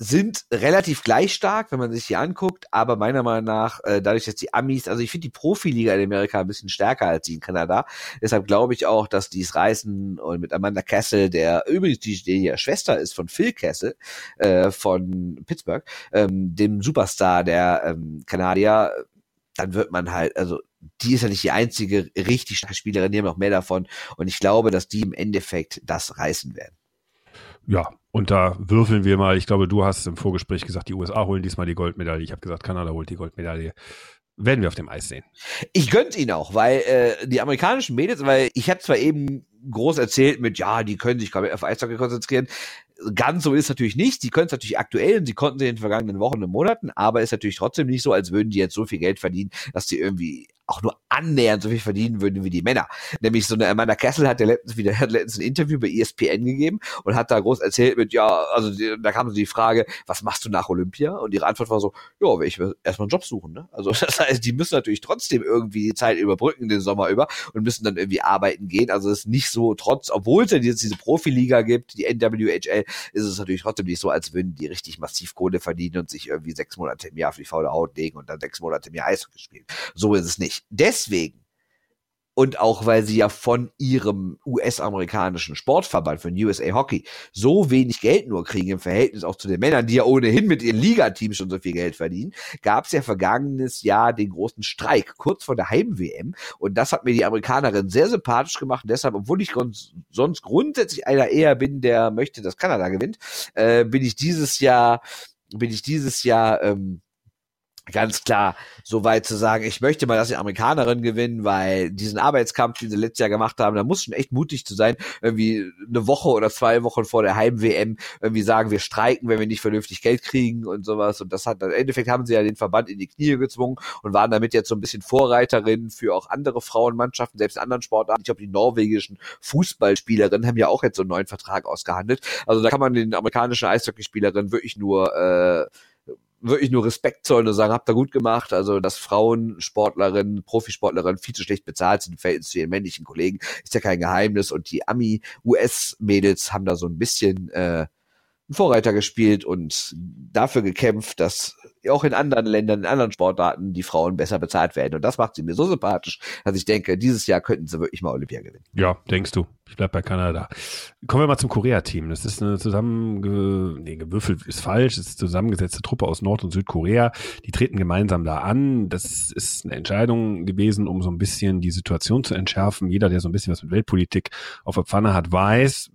sind relativ gleich stark, wenn man sich die anguckt, aber meiner Meinung nach, äh, dadurch, dass die Amis, also ich finde die Profiliga in Amerika ein bisschen stärker als die in Kanada, deshalb glaube ich auch, dass die es reißen, und mit Amanda Kessel, der übrigens die, die ja Schwester ist von Phil Kessel, äh, von Pittsburgh, ähm, dem Superstar der ähm, Kanadier, dann wird man halt, also die ist ja nicht die einzige richtig starke Spielerin, die haben noch mehr davon, und ich glaube, dass die im Endeffekt das reißen werden. Ja, und da würfeln wir mal. Ich glaube, du hast im Vorgespräch gesagt, die U S A holen diesmal die Goldmedaille. Ich habe gesagt, Kanada holt die Goldmedaille. Werden wir auf dem Eis sehen. Ich gönn's ihnen auch, weil äh, die amerikanischen Mädels, weil ich habe zwar eben groß erzählt mit, ja, die können sich auf Eishockey konzentrieren. Ganz so ist es natürlich nicht. Sie können es natürlich aktuell, und sie konnten sie in den vergangenen Wochen und Monaten, aber ist natürlich trotzdem nicht so, als würden die jetzt so viel Geld verdienen, dass die irgendwie auch nur annähernd so viel verdienen würden wie die Männer. Nämlich so eine Amanda Kessel hat ja letztens wieder hat letztens ein Interview bei E S P N gegeben und hat da groß erzählt mit, ja, also die, da kam so die Frage, was machst du nach Olympia? Und ihre Antwort war so, ja, will ich erstmal einen Job suchen, ne? Also das heißt, die müssen natürlich trotzdem irgendwie die Zeit überbrücken, den Sommer über, und müssen dann irgendwie arbeiten gehen. Also es ist nicht so, trotz, obwohl es jetzt diese Profiliga gibt, die N W H L, ist es natürlich trotzdem nicht so, als würden die richtig massiv Kohle verdienen und sich irgendwie sechs Monate im Jahr auf die faule Haut legen und dann sechs Monate im Jahr Eishockey spielen. So ist es nicht. Deswegen und auch weil sie ja von ihrem U S-amerikanischen Sportverband, von U S A Hockey, so wenig Geld nur kriegen im Verhältnis auch zu den Männern, die ja ohnehin mit ihren Ligateams schon so viel Geld verdienen, gab es ja vergangenes Jahr den großen Streik, kurz vor der Heim-W M. Und das hat mir die Amerikanerin sehr sympathisch gemacht. Und deshalb, obwohl ich sonst grundsätzlich einer eher bin, der möchte, dass Kanada gewinnt, äh, bin ich dieses Jahr, bin ich dieses Jahr, ähm, ganz klar so weit zu sagen, ich möchte mal, dass die Amerikanerinnen gewinnen, weil diesen Arbeitskampf, den sie letztes Jahr gemacht haben, da muss schon echt mutig zu sein, irgendwie eine Woche oder zwei Wochen vor der Heim-W M irgendwie sagen, wir streiken, wenn wir nicht vernünftig Geld kriegen und sowas. Und das hat, im Endeffekt haben sie ja den Verband in die Knie gezwungen und waren damit jetzt so ein bisschen Vorreiterinnen für auch andere Frauenmannschaften, selbst in anderen Sportarten. Ich glaube, die norwegischen Fußballspielerinnen haben ja auch jetzt so einen neuen Vertrag ausgehandelt. Also da kann man den amerikanischen Eishockeyspielerinnen wirklich nur äh, wirklich nur Respekt zollen und sagen, habt ihr gut gemacht. Also, dass Frauen, Sportlerinnen, Profisportlerinnen viel zu schlecht bezahlt sind im Verhältnis zu ihren männlichen Kollegen, ist ja kein Geheimnis. Und die Ami-U S-Mädels haben da so ein bisschen äh, einen Vorreiter gespielt und dafür gekämpft, dass auch in anderen Ländern, in anderen Sportarten die Frauen besser bezahlt werden. Und das macht sie mir so sympathisch, dass ich denke, dieses Jahr könnten sie wirklich mal Olympia gewinnen. Ja, denkst du. Ich bleib bei Kanada. Kommen wir mal zum Korea-Team. Das ist eine zusammenge... Nee, gewürfelt ist falsch. Das ist eine zusammengesetzte Truppe aus Nord- und Südkorea. Die treten gemeinsam da an. Das ist eine Entscheidung gewesen, um so ein bisschen die Situation zu entschärfen. Jeder, der so ein bisschen was mit Weltpolitik auf der Pfanne hat, weiß,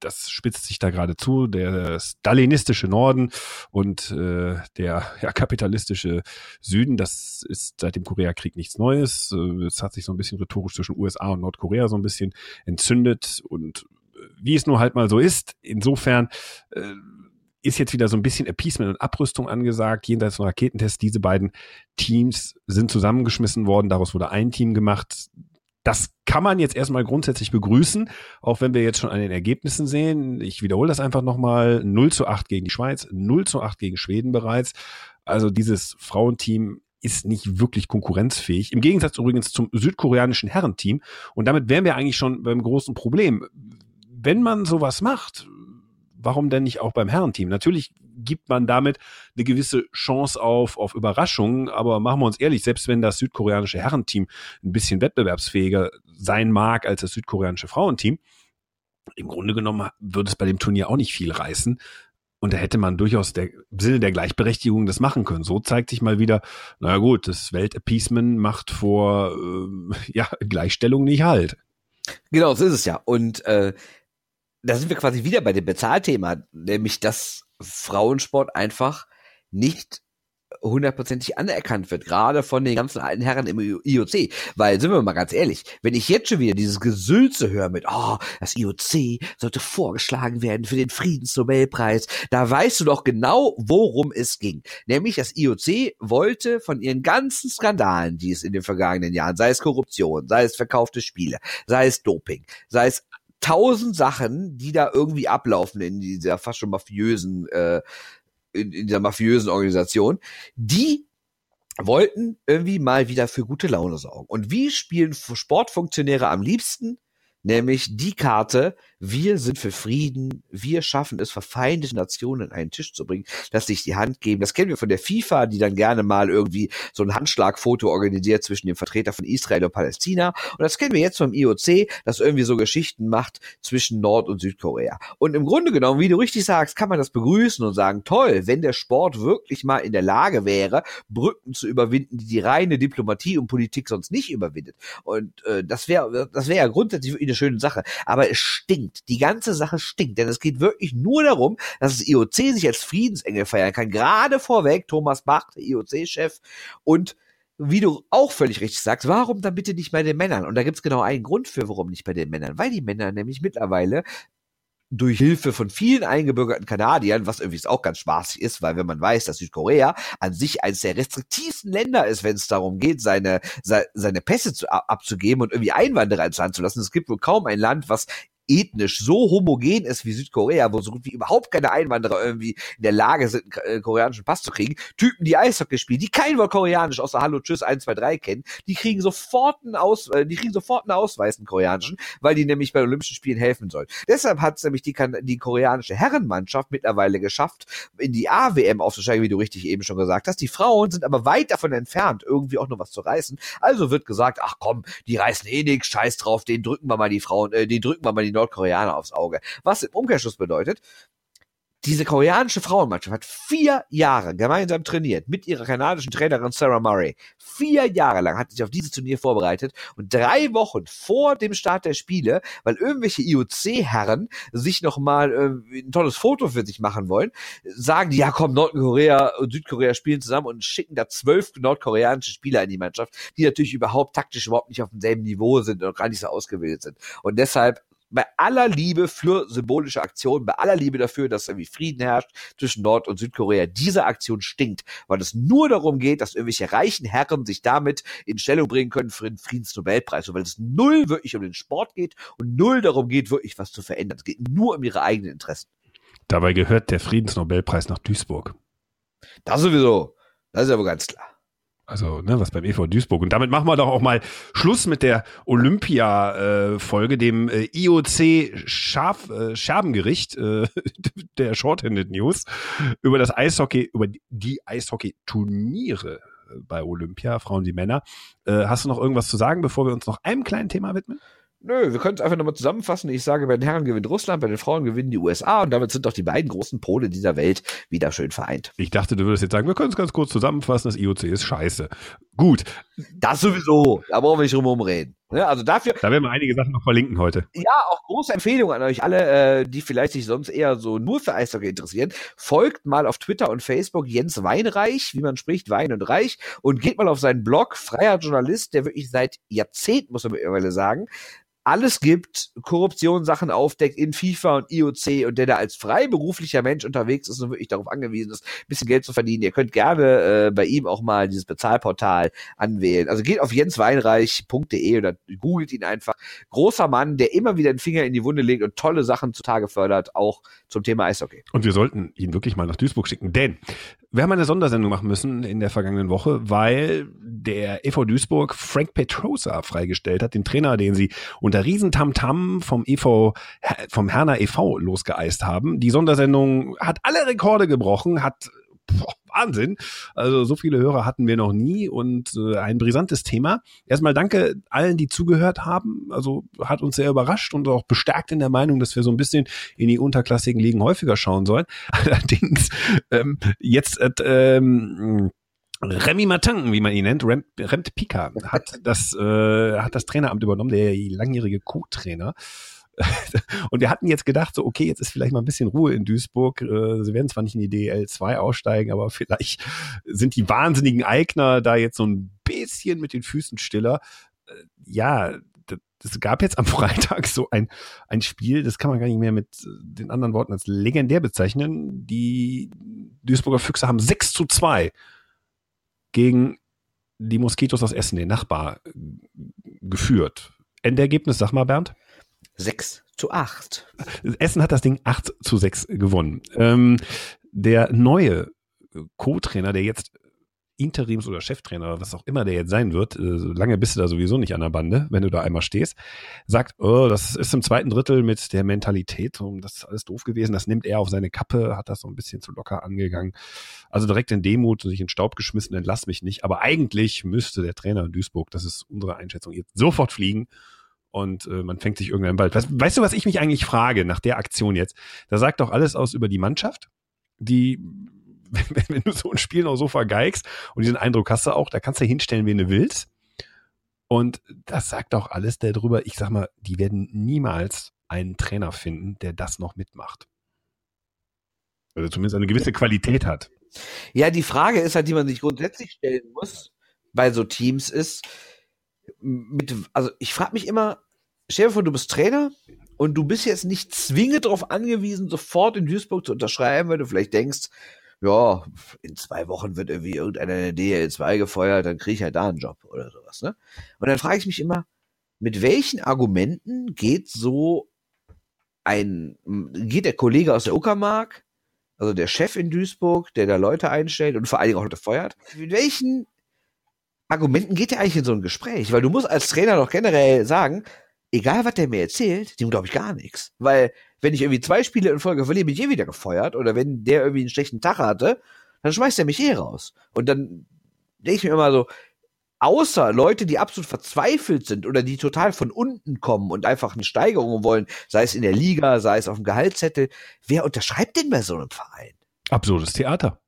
das spitzt sich da gerade zu, der stalinistische Norden und äh, der ja, kapitalistische Süden, das ist seit dem Koreakrieg nichts Neues. Es hat sich so ein bisschen rhetorisch zwischen U S A und Nordkorea so ein bisschen entzündet und wie es nur halt mal so ist, insofern äh, ist jetzt wieder so ein bisschen Appeasement und Abrüstung angesagt, jenseits von Raketentests. Diese beiden Teams sind zusammengeschmissen worden, daraus wurde ein Team gemacht. Das kann man jetzt erstmal grundsätzlich begrüßen, auch wenn wir jetzt schon an den Ergebnissen sehen. Ich wiederhole das einfach nochmal. null zu acht gegen die Schweiz, null zu acht gegen Schweden bereits. Also dieses Frauenteam ist nicht wirklich konkurrenzfähig. Im Gegensatz übrigens zum südkoreanischen Herrenteam. Und damit wären wir eigentlich schon beim großen Problem. Wenn man sowas macht, warum denn nicht auch beim Herrenteam? Natürlich gibt man damit eine gewisse Chance auf, auf Überraschungen, aber machen wir uns ehrlich, selbst wenn das südkoreanische Herrenteam ein bisschen wettbewerbsfähiger sein mag als das südkoreanische Frauenteam, im Grunde genommen würde es bei dem Turnier auch nicht viel reißen. Und da hätte man durchaus der, im Sinne der Gleichberechtigung das machen können. So zeigt sich mal wieder, naja gut, das Weltappeasement macht vor äh, ja, Gleichstellung nicht halt. Genau, so ist es ja. Und äh, da sind wir quasi wieder bei dem Bezahlthema, nämlich dass Frauensport einfach nicht hundertprozentig anerkannt wird, gerade von den ganzen alten Herren im I O C, weil, sind wir mal ganz ehrlich, wenn ich jetzt schon wieder dieses Gesülze höre mit, oh, das I O C sollte vorgeschlagen werden für den Friedensnobelpreis, da weißt du doch genau, worum es ging. Nämlich, das I O C wollte von ihren ganzen Skandalen, die es in den vergangenen Jahren, sei es Korruption, sei es verkaufte Spiele, sei es Doping, sei es tausend Sachen, die da irgendwie ablaufen in dieser fast schon mafiösen, äh, in, in dieser mafiösen Organisation, die wollten irgendwie mal wieder für gute Laune sorgen. Und wie spielen Sportfunktionäre am liebsten? Nämlich die Karte, wir sind für Frieden, wir schaffen es, verfeindete Nationen an einen Tisch zu bringen, dass sich die Hand geben. Das kennen wir von der FIFA, die dann gerne mal irgendwie so ein Handschlagfoto organisiert zwischen dem Vertreter von Israel und Palästina. Und das kennen wir jetzt vom I O C, das irgendwie so Geschichten macht zwischen Nord- und Südkorea. Und im Grunde genommen, wie du richtig sagst, kann man das begrüßen und sagen, toll, wenn der Sport wirklich mal in der Lage wäre, Brücken zu überwinden, die die reine Diplomatie und Politik sonst nicht überwindet. Und äh, das wäre das wär ja grundsätzlich eine schöne Sache. Aber es stinkt. Die ganze Sache stinkt. Denn es geht wirklich nur darum, dass das I O C sich als Friedensengel feiern kann. Gerade vorweg Thomas Bach, der I O C-Chef. Und wie du auch völlig richtig sagst, warum dann bitte nicht bei den Männern? Und da gibt's genau einen Grund für, warum nicht bei den Männern. Weil die Männer nämlich mittlerweile durch Hilfe von vielen eingebürgerten Kanadiern, was irgendwie auch ganz spaßig ist, weil wenn man weiß, dass Südkorea an sich eines der restriktivsten Länder ist, wenn es darum geht, seine seine Pässe zu, abzugeben und irgendwie Einwanderer ins Land zu lassen. Es gibt wohl kaum ein Land, was ethnisch so homogen ist wie Südkorea, wo so gut wie überhaupt keine Einwanderer irgendwie in der Lage sind, einen koreanischen Pass zu kriegen. Typen, die Eishockey spielen, die kein Wort koreanisch außer Hallo, Tschüss, eins, zwei, drei kennen, die kriegen sofort einen Aus, die kriegen sofort einen Ausweis, einen koreanischen, weil die nämlich bei Olympischen Spielen helfen sollen. Deshalb hat es nämlich die, die koreanische Herrenmannschaft mittlerweile geschafft, in die A W M aufzusteigen, wie du richtig eben schon gesagt hast. Die Frauen sind aber weit davon entfernt, irgendwie auch noch was zu reißen. Also wird gesagt, ach komm, die reißen eh nix, scheiß drauf, den drücken wir mal die Frauen, äh, den drücken wir mal die Nordkoreaner aufs Auge. Was im Umkehrschluss bedeutet, diese koreanische Frauenmannschaft hat vier Jahre gemeinsam trainiert mit ihrer kanadischen Trainerin Sarah Murray. Vier Jahre lang hat sich auf dieses Turnier vorbereitet und drei Wochen vor dem Start der Spiele, weil irgendwelche I O C-Herren sich nochmal äh, ein tolles Foto für sich machen wollen, sagen die, ja komm, Nordkorea und Südkorea spielen zusammen und schicken da zwölf nordkoreanische Spieler in die Mannschaft, die natürlich überhaupt taktisch überhaupt nicht auf demselben Niveau sind und gar nicht so ausgebildet sind. Und deshalb bei aller Liebe für symbolische Aktionen, bei aller Liebe dafür, dass irgendwie Frieden herrscht zwischen Nord- und Südkorea, diese Aktion stinkt, weil es nur darum geht, dass irgendwelche reichen Herren sich damit in Stellung bringen können für den Friedensnobelpreis, und weil es null wirklich um den Sport geht und null darum geht, wirklich was zu verändern. Es geht nur um ihre eigenen Interessen. Dabei gehört der Friedensnobelpreis nach Duisburg. Das sowieso. Das ist ja wohl ganz klar. Also, ne, was beim E V Duisburg. Und damit machen wir doch auch mal Schluss mit der Olympia-Folge, äh, dem äh, I O C-Scherbengericht äh, der Shorthanded News über das Eishockey, über die Eishockey-Turniere bei Olympia, Frauen wie Männer. Äh, hast du noch irgendwas zu sagen, bevor wir uns noch einem kleinen Thema widmen? Nö, wir können es einfach nochmal zusammenfassen. Ich sage, bei den Herren gewinnt Russland, bei den Frauen gewinnen die U S A, und damit sind doch die beiden großen Pole dieser Welt wieder schön vereint. Ich dachte, du würdest jetzt sagen, wir können es ganz kurz zusammenfassen, das I O C ist scheiße. Gut. Das sowieso, da brauchen wir nicht drumherum reden. Also dafür, da werden wir einige Sachen noch verlinken heute. Ja, auch große Empfehlung an euch alle, die vielleicht sich sonst eher so nur für Eishockey interessieren. Folgt mal auf Twitter und Facebook Jens Weinreich, wie man spricht, Wein und Reich, und geht mal auf seinen Blog, freier Journalist, der wirklich seit Jahrzehnten, muss man mittlerweile sagen, alles gibt, Korruptionssachen aufdeckt in FIFA und I O C, und der da als freiberuflicher Mensch unterwegs ist und wirklich darauf angewiesen ist, ein bisschen Geld zu verdienen. Ihr könnt gerne äh, bei ihm auch mal dieses Bezahlportal anwählen. Also geht auf jens weinreich punkt de oder googelt ihn einfach. Großer Mann, der immer wieder den Finger in die Wunde legt und tolle Sachen zutage fördert, auch zum Thema Eishockey. Und wir sollten ihn wirklich mal nach Duisburg schicken, denn wir haben eine Sondersendung machen müssen in der vergangenen Woche, weil der E V Duisburg Frank Petrosa freigestellt hat, den Trainer, den sie unter Riesentamtam vom E V, vom Herner E V losgeeist haben. Die Sondersendung hat alle Rekorde gebrochen, hat boah, Wahnsinn. Also so viele Hörer hatten wir noch nie, und äh, ein brisantes Thema. Erstmal danke allen, die zugehört haben. Also hat uns sehr überrascht und auch bestärkt in der Meinung, dass wir so ein bisschen in die unterklassigen Ligen häufiger schauen sollen. Allerdings ähm, jetzt äh, ähm, Remy Matanken, wie man ihn nennt, Rem, Remt Pika, hat das äh, hat das Traineramt übernommen, der langjährige Co-Trainer. Und wir hatten jetzt gedacht, so okay, jetzt ist vielleicht mal ein bisschen Ruhe in Duisburg. Sie werden zwar nicht in die D E L zwei aussteigen, aber vielleicht sind die wahnsinnigen Eigner da jetzt so ein bisschen mit den Füßen stiller. Ja, es gab jetzt am Freitag so ein, ein Spiel, das kann man gar nicht mehr mit den anderen Worten als legendär bezeichnen. Die Duisburger Füchse haben sechs zu zwei gegen die Moskitos aus Essen, den Nachbar, geführt. Endergebnis, sag mal, Bernd. sechs zu acht. Essen hat das Ding acht zu sechs gewonnen. Ähm, der neue Co-Trainer, der jetzt Interims- oder Cheftrainer, was auch immer der jetzt sein wird, äh, lange bist du da sowieso nicht an der Bande, wenn du da einmal stehst, sagt, oh, das ist im zweiten Drittel mit der Mentalität, um, das ist alles doof gewesen, das nimmt er auf seine Kappe, hat das so ein bisschen zu locker angegangen. Also direkt in Demut, sich in Staub geschmissen, entlass mich nicht. Aber eigentlich müsste der Trainer in Duisburg, das ist unsere Einschätzung, jetzt sofort fliegen. Und äh, man fängt sich irgendwann bald. Was, weißt du, was ich mich eigentlich frage nach der Aktion jetzt? Da sagt doch alles aus über die Mannschaft, die, wenn, wenn du so ein Spiel noch so vergeigst, und diesen Eindruck hast du auch, da kannst du hinstellen, wen du willst. Und das sagt auch alles darüber, ich sag mal, die werden niemals einen Trainer finden, der das noch mitmacht. Oder zumindest eine gewisse Qualität hat. Ja, die Frage ist halt, die man sich grundsätzlich stellen muss bei so Teams ist, Mit, also ich frage mich immer, stell dir vor, du bist Trainer und du bist jetzt nicht zwingend darauf angewiesen, sofort in Duisburg zu unterschreiben, weil du vielleicht denkst, ja, in zwei Wochen wird irgendwie irgendeiner in der D E L zwei gefeuert, dann kriege ich halt da einen Job oder sowas, ne? Und dann frage ich mich immer, mit welchen Argumenten geht so ein, geht der Kollege aus der Uckermark, also der Chef in Duisburg, der da Leute einstellt und vor allen Dingen auch Leute feuert, mit welchen Argumenten geht der eigentlich in so ein Gespräch? Weil du musst als Trainer doch generell sagen, egal was der mir erzählt, dem glaube ich gar nichts. Weil wenn ich irgendwie zwei Spiele in Folge verliere, bin ich eh wieder gefeuert. Oder wenn der irgendwie einen schlechten Tag hatte, dann schmeißt er mich eh raus. Und dann denke ich mir immer so, außer Leute, die absolut verzweifelt sind oder die total von unten kommen und einfach eine Steigerung wollen, sei es in der Liga, sei es auf dem Gehaltszettel, wer unterschreibt denn bei so einem Verein? Absurdes Theater.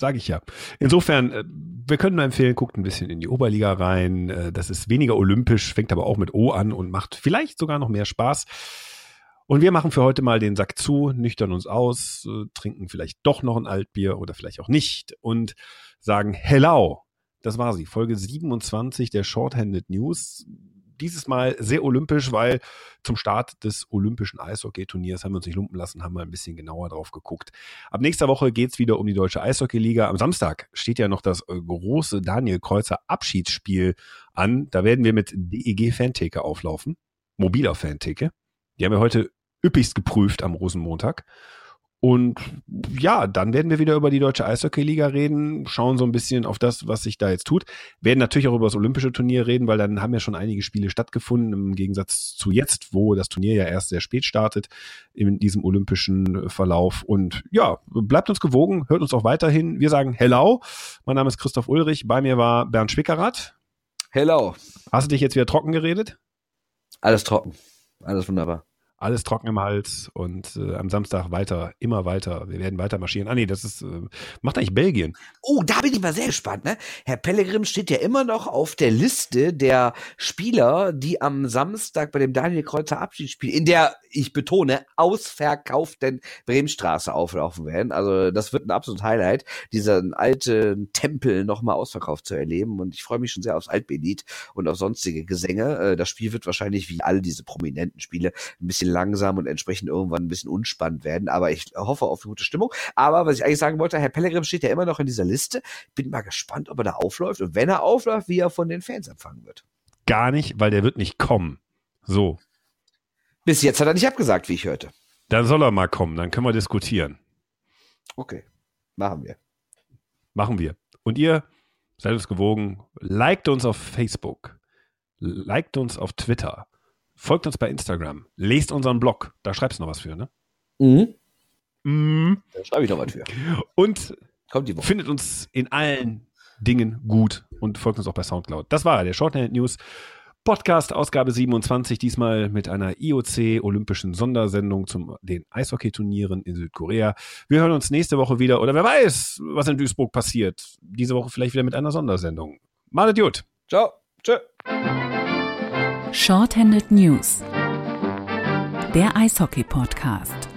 Sage ich ja. Insofern, wir können nur empfehlen, guckt ein bisschen in die Oberliga rein. Das ist weniger olympisch, fängt aber auch mit O an und macht vielleicht sogar noch mehr Spaß. Und wir machen für heute mal den Sack zu, nüchtern uns aus, trinken vielleicht doch noch ein Altbier oder vielleicht auch nicht und sagen hello. Das war sie, Folge siebenundzwanzig der Shorthanded News. Dieses Mal sehr olympisch, weil zum Start des olympischen Eishockey-Turniers haben wir uns nicht lumpen lassen, haben mal ein bisschen genauer drauf geguckt. Ab nächster Woche geht es wieder um die Deutsche Eishockey-Liga. Am Samstag steht ja noch das große Daniel Kreuzer-Abschiedsspiel an. Da werden wir mit D E G-Fantheke auflaufen, mobiler Fantheke. Die haben wir heute üppigst geprüft am Rosenmontag. Und ja, dann werden wir wieder über die Deutsche Eishockey-Liga reden, schauen so ein bisschen auf das, was sich da jetzt tut. Werden natürlich auch über das Olympische Turnier reden, weil dann haben ja schon einige Spiele stattgefunden, im Gegensatz zu jetzt, wo das Turnier ja erst sehr spät startet in diesem olympischen Verlauf. Und ja, bleibt uns gewogen, hört uns auch weiterhin. Wir sagen hello. Mein Name ist Christoph Ulrich, bei mir war Bernd Spickerath. Hello. Hast du dich jetzt wieder trocken geredet? Alles trocken, alles wunderbar. Alles trocken im Hals und äh, am Samstag weiter, immer weiter. Wir werden weiter marschieren. Ah nee, das ist, äh, macht eigentlich Belgien. Oh, da bin ich mal sehr gespannt, ne? Herr Pellegrim steht ja immer noch auf der Liste der Spieler, die am Samstag bei dem Daniel Kreuzer Abschiedsspiel, in der, ich betone, ausverkauften Bremenstraße auflaufen werden. Also das wird ein absolutes Highlight, diesen alten Tempel nochmal ausverkauft zu erleben. Und ich freue mich schon sehr aufs Altbelied und auf sonstige Gesänge. Das Spiel wird wahrscheinlich, wie alle diese prominenten Spiele, ein bisschen langsam und entsprechend irgendwann ein bisschen unspannend werden, aber ich hoffe auf eine gute Stimmung. Aber was ich eigentlich sagen wollte, Herr Pellegrim steht ja immer noch in dieser Liste. Bin mal gespannt, ob er da aufläuft und wenn er aufläuft, wie er von den Fans empfangen wird. Gar nicht, weil der wird nicht kommen. So. Bis jetzt hat er nicht abgesagt, wie ich hörte. Dann soll er mal kommen, dann können wir diskutieren. Okay, machen wir. Machen wir. Und ihr, seid uns gewogen, liked uns auf Facebook, liked uns auf Twitter, folgt uns bei Instagram. Lest unseren Blog. Da schreibst du noch was für, ne? Mhm. Mhm. Da schreibe ich noch was für. Und kommt die Woche. Findet uns in allen Dingen gut und folgt uns auch bei Soundcloud. Das war der Shorthanded News Podcast, Ausgabe siebenundzwanzig, diesmal mit einer I O C-Olympischen Sondersendung zu den Eishockey-Turnieren in Südkorea. Wir hören uns nächste Woche wieder oder wer weiß, was in Duisburg passiert. Diese Woche vielleicht wieder mit einer Sondersendung. Malet gut. Ciao. Tschö. Shorthanded News, der Eishockey-Podcast.